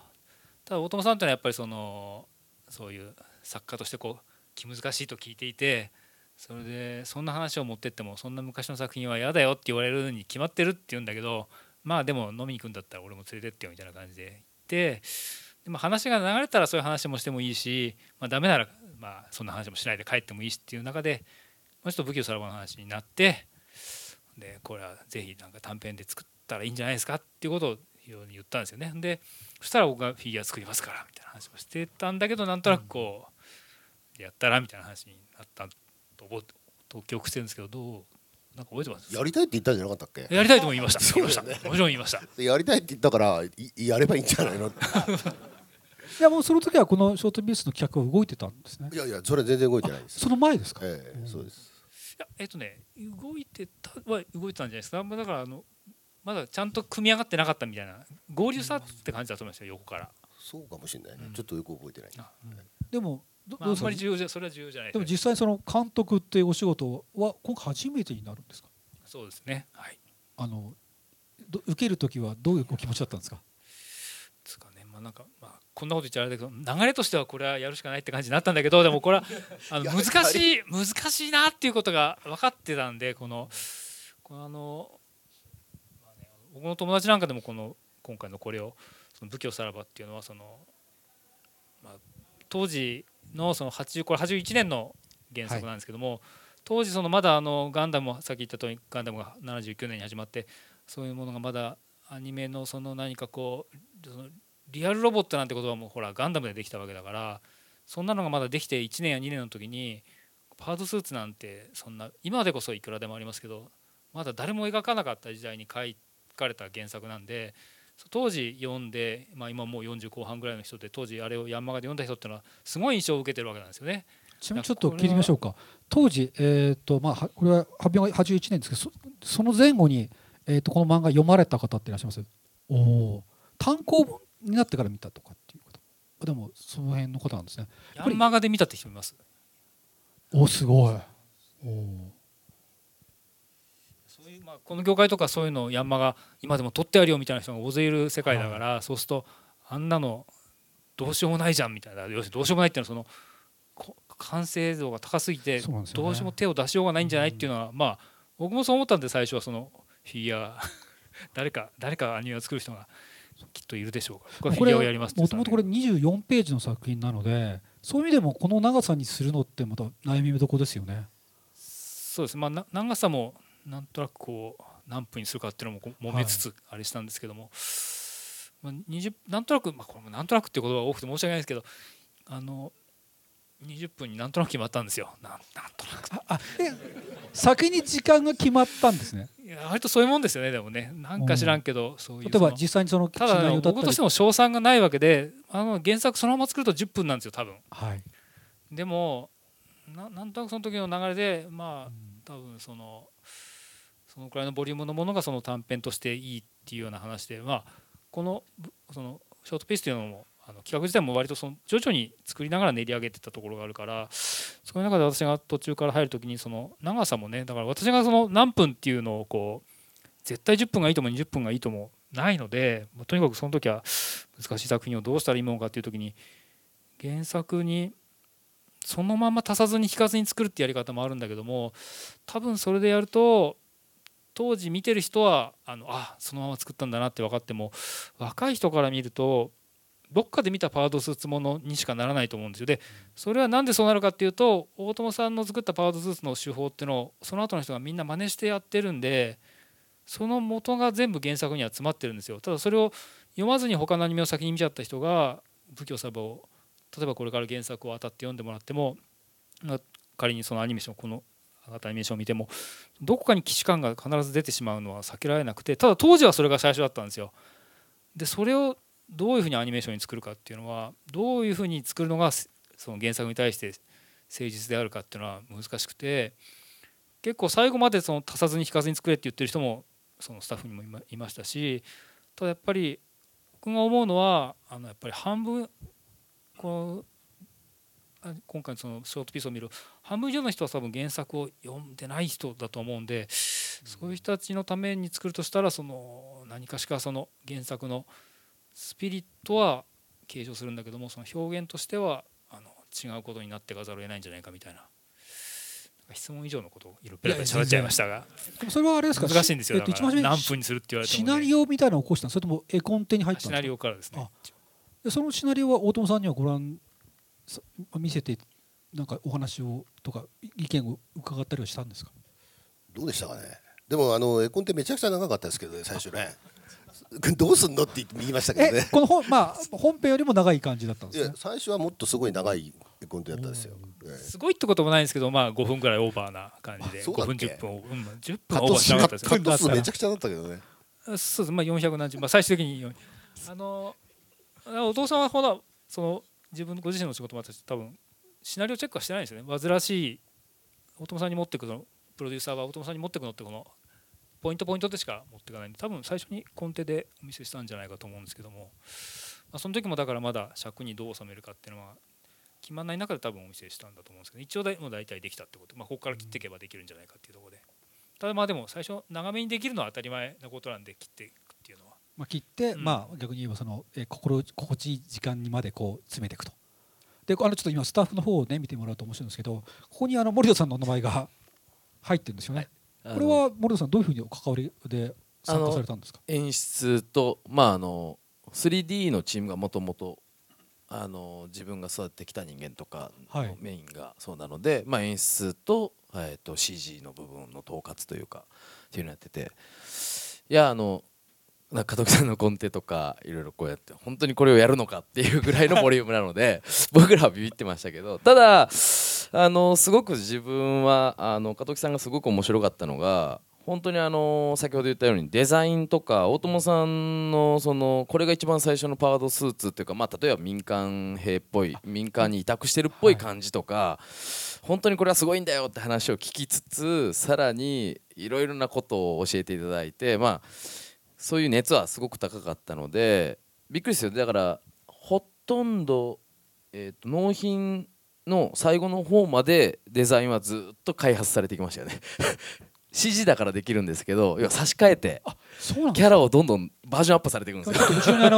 ただ大友さんっていうのはやっぱりそういう作家としてこう気難しいと聞いていて、それでそんな話を持ってってもそんな昔の作品は嫌だよって言われるに決まってるって言うんだけど、まあでも飲みに行くんだったら俺も連れてってよみたいな感じで行って、で、まあ、話が流れたらそういう話もしてもいいし、まあ、ダメならまあそんな話もしないで帰ってもいいしっていう中で、まあ、ちょっと武器をさらばの話になって、でこれはぜひなんか短編で作ったらいいんじゃないですかっていうことを非常に言ったんですよね。でそしたら僕がフィギュア作りますからみたいな話もしてたんだけど、なんとなくこうやったらみたいな話になったと記憶してるんですけど、どうなんか覚えてます？やりたいって言ったんじゃなかったっけ？やりたいとも言いました。そうですね。もちろん言いました。やりたいって言ったからやればいいんじゃないのっていやもうその時はこのショートピースの企画は動いてたんですね。いやいやそれは全然動いてないです。その前ですか？そうです。いや動いてたんじゃないですか。だからまだちゃんと組み上がってなかったみたいな、合流したって感じだと思いましたよ、横から。そうかもしれないね。ちょっとよく覚えてない。でもあんまり重要じゃそれは重要じゃない。でも実際その監督っていうお仕事は今回初めてになるんですか？そうですね。はい。受ける時はどういうお気持ちだったんですか？ですかね。まあなんかまあ。こんなこと言っちゃあれだけど、流れとしてはこれはやるしかないって感じになったんだけど、でもこれは難しいなっていうことが分かってたんで、僕の友達なんかでも今回のこれをその武器をさらばっていうのはまあ、当時のこれ81年の原作なんですけども、はい、当時まだガンダム、さっき言った通りガンダムが79年に始まって、そういうものがまだアニメの何かこうリアルロボットなんてことはもうほらガンダムでできたわけだから、そんなのがまだできて1年や2年の時にパートスーツなんてそんな今でこそいくらでもありますけど、まだ誰も描かなかった時代に描かれた原作なんで、当時読んで、まあ、今もう40後半ぐらいの人で当時あれをヤンマガで読んだ人っていうのはすごい印象を受けてるわけなんですよね。ちなみにちょっと聞いてみましょうか。当時、これは発表が81年ですけど、その前後に、この漫画読まれた方っていらっしゃいます？お単行本になってから見たとかっていうこと。でもその辺のことなんですね。やっぱり漫画で見たって人います？おすごい。そういう、まあ、この業界とかそういうのをヤンマが今でも取ってやるよみたいな人が大勢いる世界だから、はい、そうするとあんなのどうしようもないじゃんみたいな、要するにどうしようもないっていうのは完成度が高すぎてどうしても手を出しようがないんじゃないっていうのは、まあ僕もそう思ったんで、最初はフィギュア誰かアニメを作る人がきっといるでしょうか。これもともとこれ24ページの作品なので、そういう意味でもこの長さにするのってまた悩みどころですよね。そうです、まあ、長さもなんとなくこう何分にするかっていうのも揉めつつあれしたんですけども、はい、なんとなく、まあ、これもなんとなくっていう言葉が多くて申し訳ないですけど、20分になんとなく決まったんですよ。なんとなく先に時間が決まったんですね。いや割とそういうもんですよね。でもね、なんか知らんけど、そういう例えば実際にただ僕としても賞賛がないわけで、原作そのまま作ると10分なんですよ多分、はい、でも なんとなくその時の流れで、まあ多分そのくらいのボリュームのものが短編としていいっていうような話で、まあそのショートピースというのも企画自体も割と徐々に作りながら練り上げてたところがあるから、そういう中で私が途中から入るときに長さもね、だから私が何分っていうのを絶対10分がいいとも20分がいいともないので、とにかくその時は難しい作品をどうしたらいいものかっていうときに、原作にそのまま足さずに引かずに作るってやり方もあるんだけども、多分それでやると当時見てる人はそのまま作ったんだなって分かっても、若い人から見るとどっかで見たパートスーツものにしかならないと思うんですよ。でそれはなんでそうなるかっていうと、大友さんの作ったパートスーツの手法っていうのをその後の人がみんな真似してやってるんで、その元が全部原作には詰まってるんですよ。ただそれを読まずに他のアニメを先に見ちゃった人が武器をさらばを例えばこれから原作を当たって読んでもらっても、仮にアニメーションこのアニメーションを見てもどこかに既視感が必ず出てしまうのは避けられなくて、ただ当時はそれが最初だったんですよ。でそれをどういうふうにアニメーションに作るかっていうのは、どういうふうに作るのがその原作に対して誠実であるかっていうのは難しくて、結構最後までその足さずに引かずに作れって言ってる人もそのスタッフにもいましたし、ただやっぱり僕が思うのはやっぱり半分この今回のそのショートピースを見る半分以上の人は多分原作を読んでない人だと思うんで、そういう人たちのために作るとしたらその何かしかその原作のスピリットは継承するんだけども、その表現としては違うことになっていかざるを得ないんじゃないかみたいな。質問以上のことを色っぺらで喋っちゃいましたが、でもそれはあれですか、難しいんですよ。一番初め何分にするって言われても、ね、シナリオみたいなのを起こしたんですか、それとも絵コンテに入ったんですか。シナリオからですね。でそのシナリオは大友さんにはご覧見せてなんかお話をとか意見を伺ったりはしたんですか。どうでしたかね。でも絵コンテめちゃくちゃ長かったですけどね、最初ねどうすんのって言いましたけどねこの本編よりも長い感じだったんですね。いや最初はもっとすごい長い絵コンテだったんですよ。すごいってこともないんですけど、まあ5分ぐらいオーバーな感じで、5分10分を、10分オーバーしなかったですよ。カット数めちゃくちゃだったけどね。そうです、まあ400何十、まあ最終的にお父さんはほらその自分ご自身の仕事もあったし、多分シナリオチェックはしてないんですよね。煩わしい大友さんに持ってくの、プロデューサーは大友さんに持ってくのってこのポイントでしか持っていかないんで、多分最初にコンテでお見せしたんじゃないかと思うんですけども、まあ、その時もだからまだ尺にどう収めるかっていうのは決まらない中で多分お見せしたんだと思うんですけど、一応もう大体できたってことで、まあ、ここから切っていけばできるんじゃないかっていうところで、ただまあでも最初長めにできるのは当たり前なことなんで、切っていくっていうのは、まあ、切って、まあ逆に言えばその心地いい時間にまでこう詰めていくと。でちょっと今スタッフの方をね見てもらうと面白いんですけど、ここに森田さんのお名前が入ってるんですよね。これは森田さんどういうふうに関わりで参加されたんですか。演出と、まあ、3D のチームがもともと自分が育ってきた人間とかのメインがそうなので、はい、まあ、演出と、CG の部分の統括というかっていうのやってて、いやなんか門木さんのコンテとかいろいろこうやって本当にこれをやるのかっていうぐらいのボリュームなので僕らはビビってましたけど、ただすごく自分は門木さんがすごく面白かったのが、本当に先ほど言ったようにデザインとか大友さんのそのこれが一番最初のパワードスーツっていうか、まあ例えば民間兵っぽい、民間に委託してるっぽい感じとか、本当にこれはすごいんだよって話を聞きつつ、さらにいろいろなことを教えていただいて、まあそういう熱はすごく高かったのでびっくりですよ。だからほとんど納品の最後の方までデザインはずっと開発されてきましたよね指示だからできるんですけど、要は差し替えてキャラをどんどんバージョンアップされていくんですよ。後ろに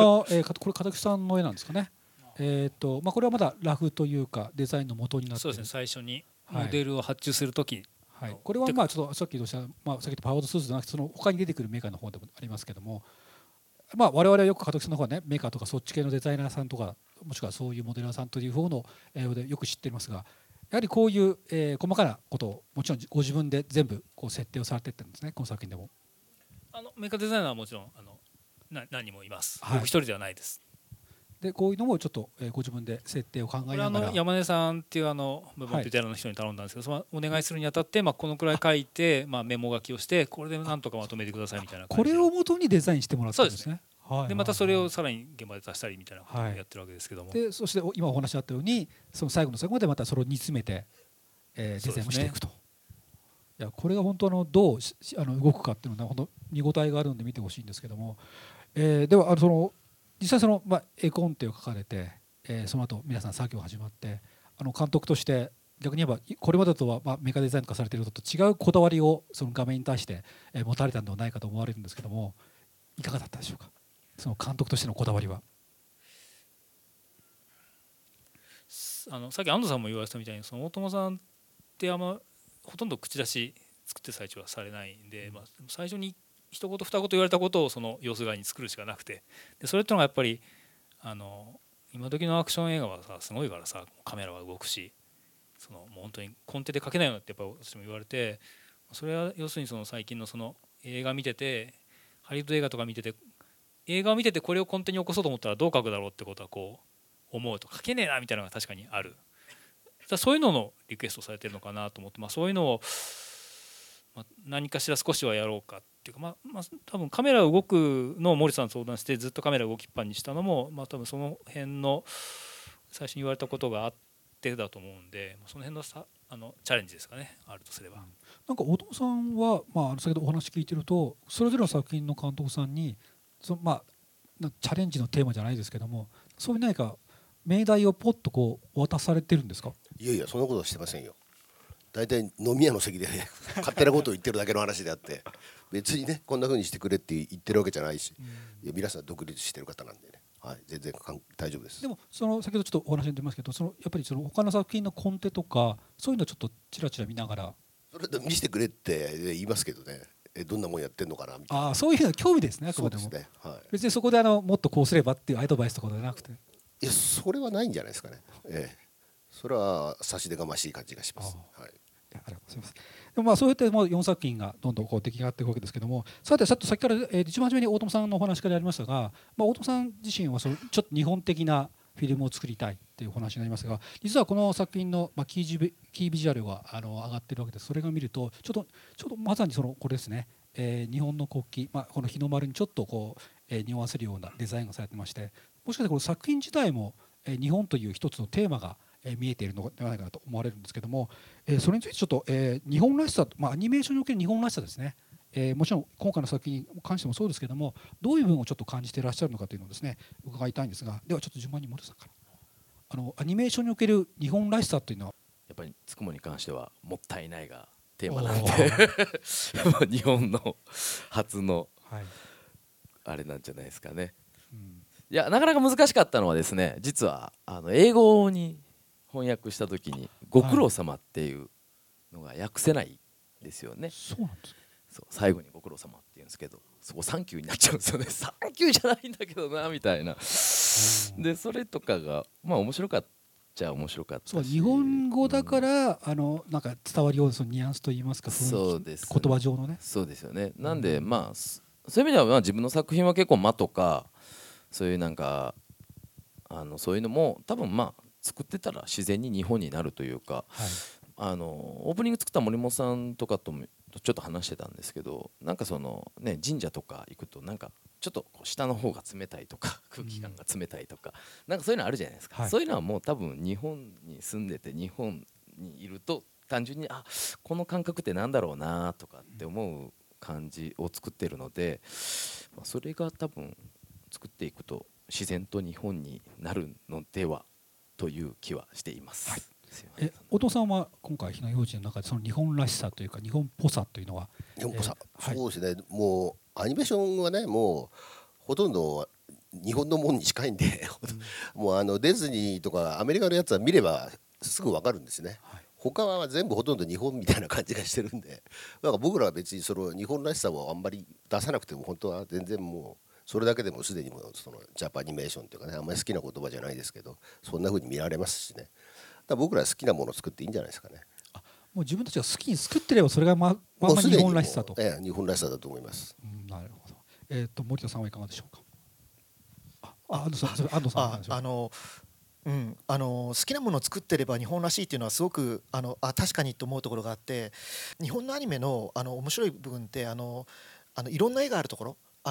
これ門木さんの絵なんですかね。まあこれはまだラフというかデザインの元になって、そうですね、最初にモデルを発注する時、はい、これはまあちょっとさっき言ったパワードスーツじゃなくて、その他に出てくるメーカーの方でもありますけども、まあ我々はよく門木さんの方はねメーカーとかそっち系のデザイナーさんとか、もしくはそういうモデラーさんという方のよく知っていますが、やはりこういう細かなことをもちろんご自分で全部こう設定をされていってるんですね、この作品でも。メーカーデザイナーはもちろん何人もいます。僕一人ではないです。でこういうのもちょっとご自分で設定を考えながら、山根さんっていうベテランの人に頼んだんですけど、はい、お願いするにあたって、まあ、このくらい書いて、まあ、メモ書きをして、これでなんとかまとめてくださいみたいな感じで、これを元にデザインしてもらったんですね。でまたそれをさらに現場で足したりみたいなことをやってるわけですけども、はい、でそして今お話しあったようにその最後の最後までまたそれを煮詰めて、デザインをしていくと、ね、いやこれが本当どう動くかっていうのは本当見応えがあるので見てほしいんですけども、ではその実際その、まあ、絵コンテを書かれて、その後皆さん作業始まって、監督として逆に言えばこれまでとは、まあ、メカデザインとかされていることと違うこだわりをその画面に対して、持たれたのではないかと思われるんですけども、いかがだったでしょうか、その監督としてのこだわりは。さっき安藤さんも言われたみたいに、その大友さんってほとんど口出し作って最初はされないんで、まあ、最初に一言二言言われたことをその様子外に作るしかなくて、でそれってのがやっぱり今時のアクション映画はさすごいからさ、カメラは動くし、もう本当にコンテで描けないようにってやっぱ私も言われて、それは要するにその最近のその映画見てて、ハリウッド映画とか見てて、映画を見ててこれをコンテに起こそうと思ったらどう描くだろうってことはこう思うと描けねえなみたいなのが確かにあるそういうののリクエストされてるのかなと思って、まあ、そういうのを何かしら少しはやろうかっていうか、多分カメラ動くのを森さんと相談してずっとカメラ動きっぱにしたのも、多分その辺の最初に言われたことがあってだと思うんで、その辺のさチャレンジですかね、あるとすれば。なんか大友さんは、先ほどお話聞いてるとそれぞれの作品の監督さんにチャレンジのテーマじゃないですけども、そういう何か命題をポッとこう渡されてるんですか？いやいや、そんなことはしてませんよ。大体飲み屋の席で勝手なことを言ってるだけの話であって別にね、こんな風にしてくれって言ってるわけじゃないし、いや皆さん独立してる方なんでね、はい、全然大丈夫です。でも先ほどちょっとお話に出ますけど、やっぱり他の作品のコンテとかそういうのちょっとチラチラ見ながらそれで見せてくれって言いますけどね、どんなもんやってんのかなみたいな。そういうの興味ですね。そうですね、はい、別にそこでもっとこうすればっていうアドバイスとかではなくて、いやそれはないんじゃないですかね、それは差し出がましい感じがします。はい、ありがとうございます。でもそうやって4作品がどんどんこう出来上がっていくわけですけども、さっきから一番初めに大友さんのお話からありましたが、大友さん自身はちょっと日本的なフィルムを作りたいっていうお話になりますが、実はこの作品のキービジュアルが上がってるわけです。それが見るとちょっとまさにこれですね、日本の国旗、この日の丸にちょっとこう匂わせるようなデザインがされてまして、もしかしてこの作品自体も日本という一つのテーマが見えているのではないかなと思われるんですけども、それについてちょっと日本らしさ、アニメーションにおける日本らしさですね、もちろん今回の作品に関してもそうですけども、どういう部分をちょっと感じていらっしゃるのかというのをですね伺いたいんですが、ではちょっと順番に森さんから。アニメーションにおける日本らしさというのはやっぱりつくもに関してはもったいないがテーマなので日本の初のあれなんじゃないですかね。いやなかなか難しかったのはですね、実は英語に翻訳した時にご苦労様っていうのが訳せないですよね。そうなんです。そう、最後にご苦労様って言うんですけど、そこサンキューになっちゃうんですよね。サンキューじゃないんだけどなみたいな。でそれとかが面白かったじゃ面白かったし、そう日本語だから、なんか伝わりようなニュアンスといいますか、そうです、言葉上のね。そうですよね。なんでそういう意味では自分の作品は結構間とかそういうなんかそういうのも多分作ってたら自然に日本になるというか、はい、オープニング作った森本さんとかともちょっと話してたんですけど、なんかね、神社とか行くとなんかちょっと下の方が冷たいとか空気感が冷たいとか、なんかそういうのあるじゃないですか、はい、そういうのはもう多分日本に住んでて日本にいると単純にこの感覚ってなんだろうなとかって思う感じを作ってるので、それが多分作っていくと自然と日本になるのではという気はしています。はい、大友さんは今回火の用心の中で日本らしさというか日本っぽさというのは。日本っぽさ、そうですね、はい、もうアニメーションはねもうほとんど日本のものに近いんで、もうディズニーとかアメリカのやつは見ればすぐ分かるんですね。はい、他は全部ほとんど日本みたいな感じがしてるんで、なんか僕らは別に日本らしさをあんまり出さなくても本当は全然もうそれだけでもすでにもジャパニメーションというかね、あんまり好きな言葉じゃないですけどそんな風に見られますしね。だから僕ら好きなものを作っていいんじゃないですかね。もう自分たちが好きに作ってればそれがまあ日本らしさと、日本らしさだと思います。なるほど。森田さんはいかがでしょうか。好きなものを作ってれば日本らしいっていうのはすごく確かにと思うところがあって、日本のアニメの面白い部分っていろんな絵があるところ、い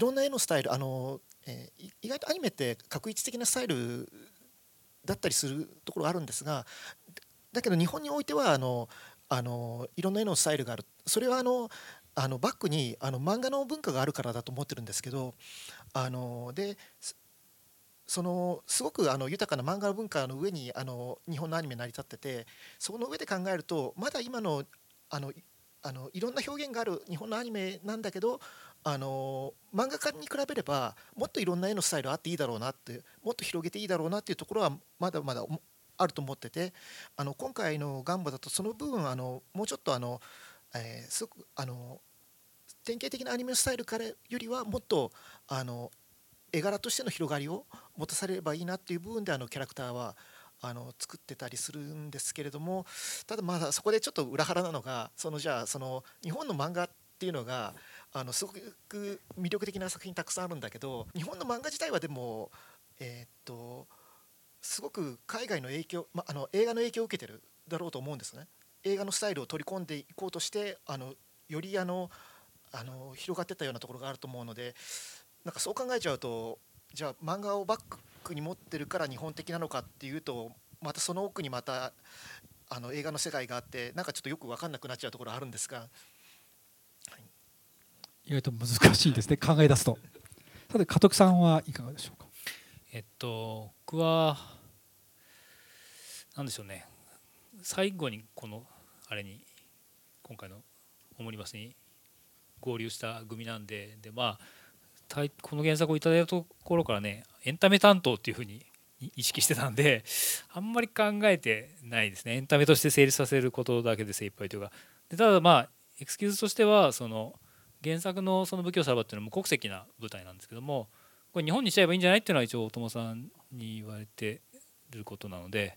ろんな絵のスタイル、意外とアニメって画一的なスタイルだったりするところがあるんですが、だけど日本においてはいろんな絵のスタイルがある。それはバックに漫画の文化があるからだと思ってるんですけど、すごく豊かな漫画の文化の上に日本のアニメ成り立ってて、その上で考えるとまだ今のいろんな表現がある日本のアニメなんだけど、漫画家に比べればもっといろんな絵のスタイルあっていいだろうなって、もっと広げていいだろうなっていうところはまだまだあると思ってて、今回のガンボだとその部分もうちょっとすごく典型的なアニメのスタイルからよりはもっと絵柄としての広がりを持たされればいいなっていう部分でキャラクターは作ってたりするんですけれども、ただまだそこでちょっと裏腹なのがじゃあ日本の漫画っていうのがすごく魅力的な作品たくさんあるんだけど、日本の漫画自体はでもすごく海外の影響、映画の影響を受けてるだろうと思うんですね。映画のスタイルを取り込んでいこうとしてより広がっていったようなところがあると思うので、なんかそう考えちゃうと、じゃあ漫画をバックに持ってるから日本的なのかっていうと、またその奥にまた映画の世界があって、なんかちょっとよく分かんなくなっちゃうところあるんですが、意外と難しいですね考え出すと。さて加徳さんはいかがでしょうか。僕は何でしょうね、最後にこのあれに今回のオムニバスに合流した組なんで、この原作をいただいたところからね、エンタメ担当っていうふうに意識してたんで、あんまり考えてないですね。エンタメとして成立させることだけで精一杯というか。でただエクスキューズとしては、その原作のその「武器をさらば」っていうのは無国籍な舞台なんですけども、これ日本にしちゃえばいいんじゃないっていうのは一応大友さんに言われてることなので、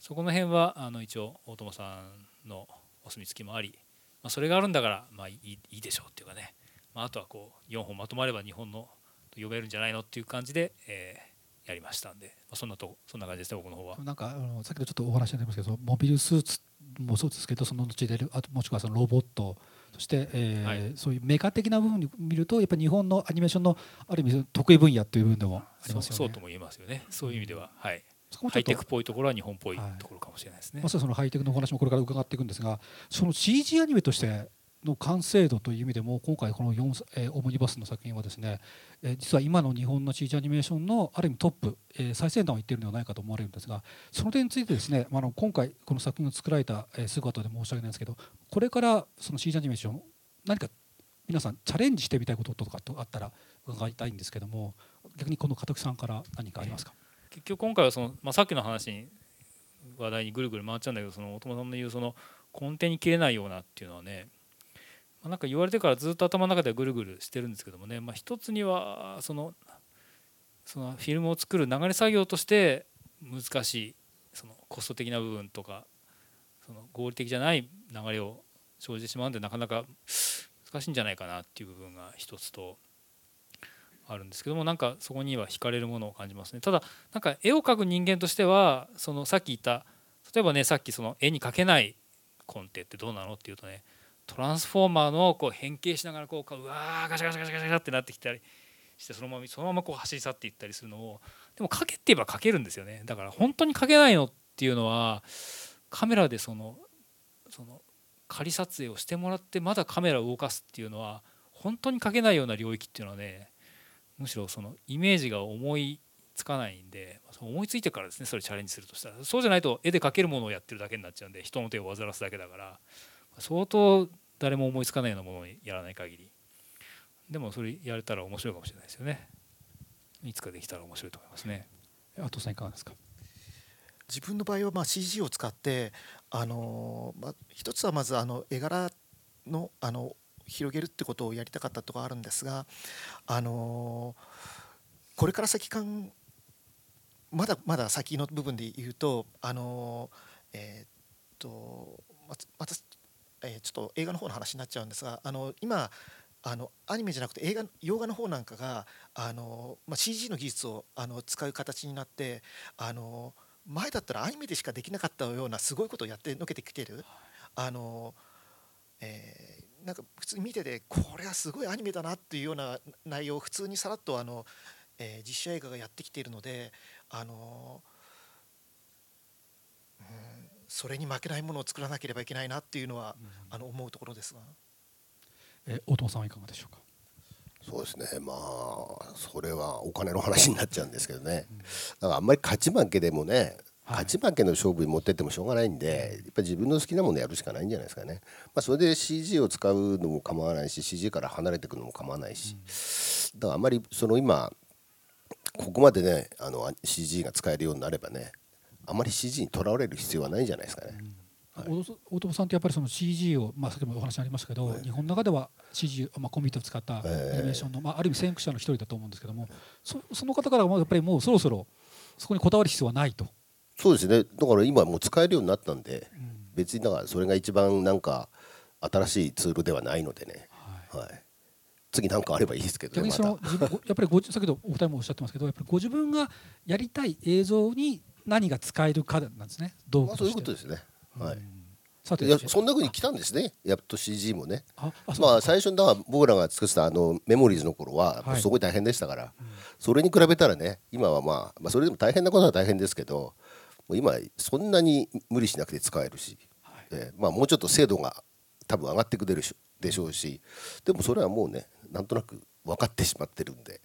そこの辺は一応大友さんのお墨付きもあり、それがあるんだからいいでしょうっていうかね、あとはこう4本まとまれば日本の読めるんじゃないのっていう感じでやりましたんで、そんな感じですね僕の方は。なんか先ほどちょっとお話になりましたけど、モビルスーツもそうですけど、その後であともしくはそのロボット、そしてそういうメカ的な部分に見ると、やっぱり日本のアニメーションのある意味得意分野という部分でもありますよね。そうとも言えますよね。そういう意味では、はい。ハイテクっぽいところは日本っぽいところかもしれないですね。まさにそのハイテクのお話もこれから伺っていくんですが、その CG アニメとしての完成度という意味でも、今回この4オムニバスの作品はですね、実は今の日本の CG アニメーションのある意味トップ、最先端をいっているのではないかと思われるんですが、その点についてですね、今回この作品を作られた姿で申し訳ないんですけど、これからその CG アニメーション、何か皆さんチャレンジしてみたいこととかあったら伺いたいんですけども、逆にこの加徳さんから何かありますか。結局今回はその、さっきの話題にぐるぐる回っちゃうんだけど、その大友さんの言うその根底に切れないようなっていうのはね、なんか言われてからずっと頭の中ではぐるぐるしてるんですけどもね、一つにはそのフィルムを作る流れ作業として難しい、そのコスト的な部分とか、その合理的じゃない流れを生じてしまうんで、なかなか難しいんじゃないかなっていう部分が一つとあるんですけども、なんかそこには惹かれるものを感じますね。ただなんか絵を描く人間としては、そのさっき言った例えばね、さっきその絵に描けないコンテってどうなのっていうとね、トランスフォーマーのこう変形しながらこうガシャガシャガシャガシャってなってきたりして、そのままこう走り去っていったりするのを、でも描けって言えば描けるんですよね。だから本当に描けないのっていうのは、カメラでその仮撮影をしてもらってまだカメラを動かすっていうのは、本当に描けないような領域っていうのはね、むしろそのイメージが思いつかないんで、思いついてからですね、それチャレンジするとしたら。そうじゃないと絵で描けるものをやってるだけになっちゃうんで、人の手を煩わすだけだから、相当誰も思いつかないようなものをやらない限り。でもそれやれたら面白いかもしれないですよね。いつかできたら面白いと思いますね。阿藤さんいかがですか。自分の場合はCG を使って、一つはまず絵柄の広げるってことをやりたかったところがあるんですが、これから先まだまだ先の部分で言うと、またちょっと映画の方の話になっちゃうんですが、今アニメじゃなくて洋画の方なんかがCG の技術を使う形になって、前だったらアニメでしかできなかったようなすごいことをやってのけてきてる。なんか普通に見てて、これはすごいアニメだなっていうような内容を普通にさらっと実写映画がやってきているので、それに負けないものを作らなければいけないなっていうのは思うところですが、大友さんはいかがでしょうか。そうですね、それはお金の話になっちゃうんですけどね、だからあんまり勝ち負けでもね、勝ち負けの勝負に持ってってもしょうがないんで、やっぱり自分の好きなものやるしかないんじゃないですかね。それで CG を使うのも構わないし、 CG から離れていくのも構わないし、だからあんまりその今ここまでね、CG が使えるようになればね、あまり CG にとらわれる必要はないんじゃないですかね。大友さんってやっぱりその CG を、先ほどもお話ありましたけど、日本の中では CG、コンピューターを使ったアニメーションの、ある意味先駆者の一人だと思うんですけども、その方からはやっぱりもうそろそろそこにこだわる必要はないと。そうですね、だから今もう使えるようになったんで、別にだからそれが一番なんか新しいツールではないのでね、はい、次何かあればいいですけどね。やっぱり先ほどお二人もおっしゃってますけど、やっぱりご自分がやりたい映像に何が使えるかなんですね。道具として、まあ、そういうことですね、はい。さて、いやそんな風に来たんですね、やっと CG もね。まあ、最初にだから僕らが作ってたあのメモリーズの頃はすごい大変でしたから、はい、それに比べたらね今は、まあ、それでも大変なことは大変ですけどもう今そんなに無理しなくて使えるし、はい、まあ、もうちょっと精度が多分上がってくれるでしょうし、でもそれはもうねなんとなく分かってしまってるんで、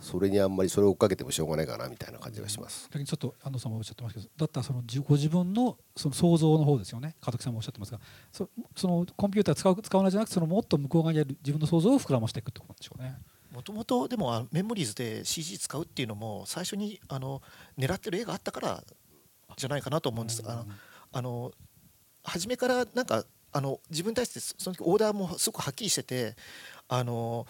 それにあんまりそれを追っかけてもしょうがないかなみたいな感じがします。ちょっと安藤さんもおっしゃってますけど、だったらそのご自分 その想像の方ですよね。加藤さんもおっしゃってますが、そのコンピューター使わないじゃなくて、そのもっと向こう側にある自分の想像を膨らましていくってことなんでしょうね。もともとでもメモリーズで CG 使うっていうのも最初に狙ってる絵があったからじゃないかなと思うんです。初めからなんか自分に対してその時オーダーもすごくはっきりしてて、この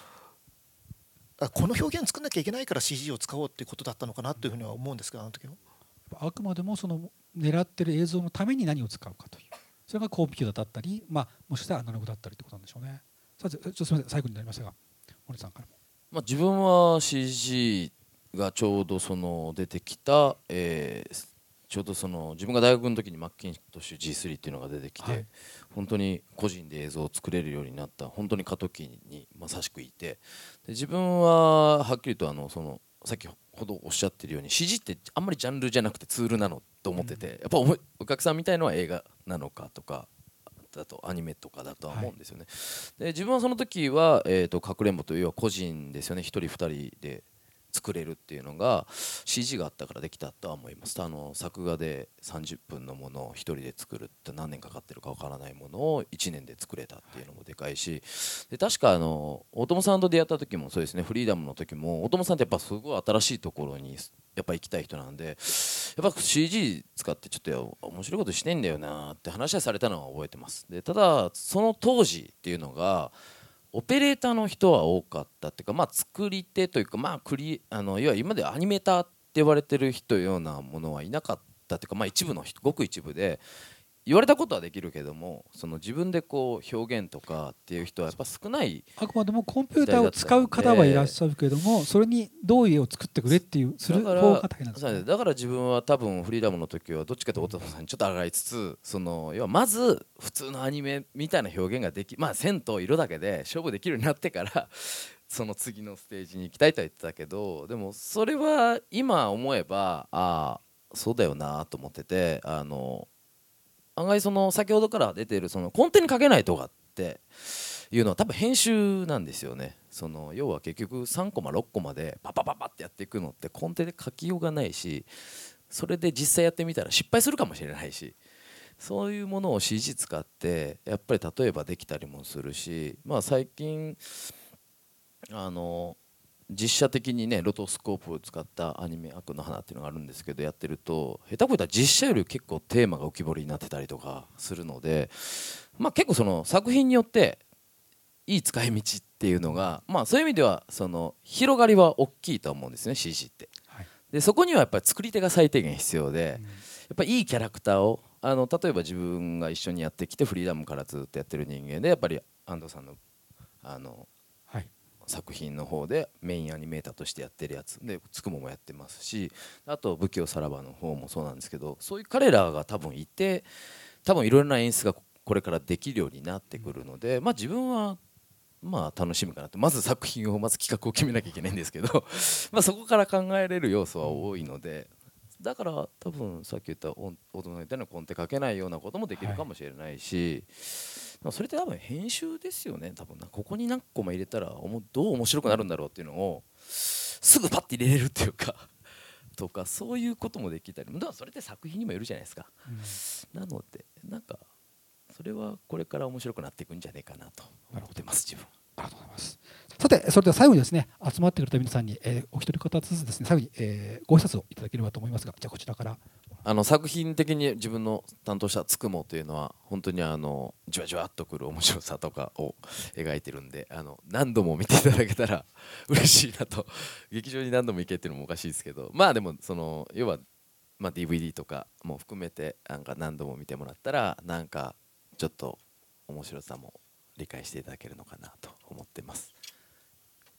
表現を作んなきゃいけないから CG を使おうっていうことだったのかなというふうには思うんですけど、あの時はあくまでもその狙ってる映像のために何を使うかという、それがコンピューターだったり、まあ、もしくはアナログだったりということなんでしょうね。さて、ちょっとすみません最後になりましたが森さんからも。まあ、自分は CG がちょうどその出てきた、ちょうどその自分が大学の時にマッキントッシュ G3 っていうのが出てきて、はい、本当に個人で映像を作れるようになった、本当に過渡期にまさしくいて、で自分ははっきりとその先ほどおっしゃってるように CG ってあんまりジャンルじゃなくてツールなのと思ってて、やっぱお客さんみたいのは映画なのかとかだとアニメとかだとは思うんですよね、はい、で自分はその時はかくれんぼというよりは個人ですよね。一人二人で作れるっていうのが CG があったからできたとは思います。作画で30分のものを1人で作るって何年かかってるかわからないものを1年で作れたっていうのもでかいし、で確か大友さんと出会った時もそうですね、フリーダムの時も大友さんってやっぱすごい新しいところにやっぱ行きたい人なんで、やっぱ CG 使ってちょっと面白いことしてんだよなって話はされたのは覚えてます。でただその当時っていうのがオペレーターの人は多かったっていうか、まあ、作り手というか、まあ、いわゆる今ではアニメーターって言われてる人のようなものはいなかったというか、まあ、一部の人、ごく一部で言われたことはできるけども、その自分でこう表現とかっていう人はやっぱ少ない。あくまでもコンピューターを使う方はいらっしゃるけども、それにどういう絵を作ってくれっていうする方が大変なんですね。だから自分は多分フリーダムの時はどっちかというと大友さんにちょっと洗いつつ、その要はまず普通のアニメみたいな表現ができ、まあ線と色だけで勝負できるようになってからその次のステージに行きたいとは言ってたけど、でもそれは今思えばああそうだよなと思ってて、案外その先ほどから出ているそのコンテにかけない動画っていうのは多分編集なんですよね。その要は結局3コマ6コマでパパパパってやっていくのってコンテで書きようがないし、それで実際やってみたら失敗するかもしれないし、そういうものを CG 使ってやっぱり例えばできたりもするし、まあ最近実写的にねロトスコープを使ったアニメ「悪の花」っていうのがあるんですけど、やってると下手こいたら実写より結構テーマが浮き彫りになってたりとかするので、まあ結構その作品によっていい使い道っていうのが、まあそういう意味ではその広がりは大きいと思うんですね CG って。でそこにはやっぱり作り手が最低限必要で、やっぱりいいキャラクターを例えば自分が一緒にやってきてフリーダムからずっとやってる人間で、やっぱり安藤さんの作品の方でメインアニメーターとしてやってるやつでつくももやってますし、あと不器用さらばの方もそうなんですけど、そういう彼らが多分いて、多分いろいろな演出がこれからできるようになってくるので、まあ自分はまあ楽しみかなと。まず作品をまず企画を決めなきゃいけないんですけどまあそこから考えれる要素は多いので、だから多分さっき言った大人みたいなコンテかけないようなこともできるかもしれないし、それって多分編集ですよね。多分ここに何個も入れたらどう面白くなるんだろうっていうのをすぐパッて入れれるっていうかとか、そういうこともできたり、だからそれって作品にもよるじゃないですか、うん、なのでなんかそれはこれから面白くなっていくんじゃないかなと思ってます自分。ありがとうございます。さて、それでは最後にですね、集まってくれた皆さんに、お一人方ずつですね、最後に、ご挨拶をいただければと思いますが、じゃあこちらから。作品的に自分の担当したつくもというのは本当にじわじわっとくる面白さとかを描いてるんで、何度も見ていただけたら嬉しいなと劇場に何度も行けっていうのもおかしいですけど、まあでもその要はまあ DVD とかも含めてなんか何度も見てもらったら、なんかちょっと面白さも理解していただけるのかなと思ってます。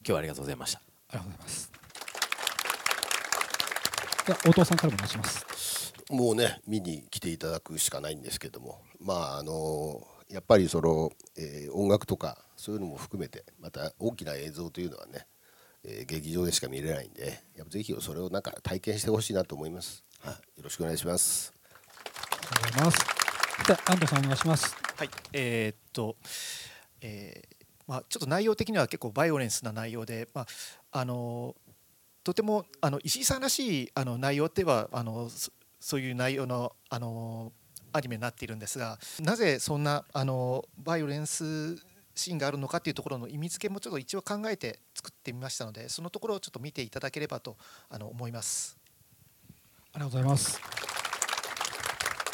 今日はありがとうございました。ありがとうございます。お父さんからもお願いします。もうね見に来ていただくしかないんですけども、まあやっぱりその、音楽とかそういうのも含めてまた大きな映像というのはね、劇場でしか見れないんで、やっぱぜひそれをなんか体験してほしいなと思います。はい、よろしくお願いします。ありがとうございます。じゃあ安藤さんお願いします。はい、まあ、ちょっと内容的には結構バイオレンスな内容で、まあ、とても石井さんらしい内容ではそういう内容のアニメになっているんですが、なぜそんなバイオレンスシーンがあるのかというところの意味付けもちょっと一応考えて作ってみましたので、そのところをちょっと見ていただければと思います。ありがとうございます。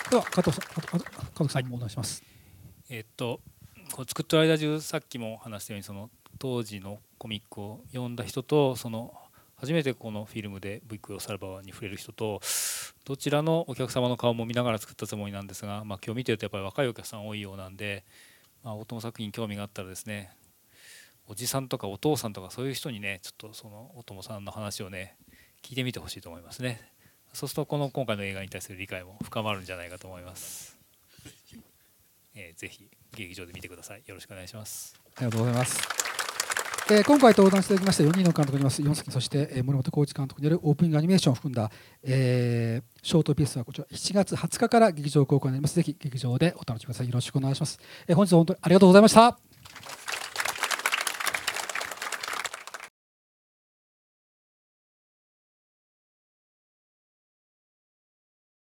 では加藤さんにもお願いします。こう作ってる間中さっきも話したようにその当時のコミックを読んだ人とその初めてこのフィルムで「ブイクヨサルバワ」に触れる人とどちらのお客様の顔も見ながら作ったつもりなんですが、まあ今日見てるとやっぱり若いお客さん多いようなんで、まあ大友作品興味があったらですね、おじさんとかお父さんとかそういう人にねちょっとその大友さんの話をね聞いてみてほしいと思いますね。そうするとこの今回の映画に対する理解も深まるんじゃないかと思います。ぜひ劇場で見てください。よろしくお願いします。ありがとうございます。今回登壇していただきました4人の監督にいます4作品、そして森本浩一監督によるオープニングアニメーションを含んだ、ショートピースはこちら7月20日から劇場公開になります。ぜひ劇場でお楽しみください。よろしくお願いします。本日は本当にありがとうございました。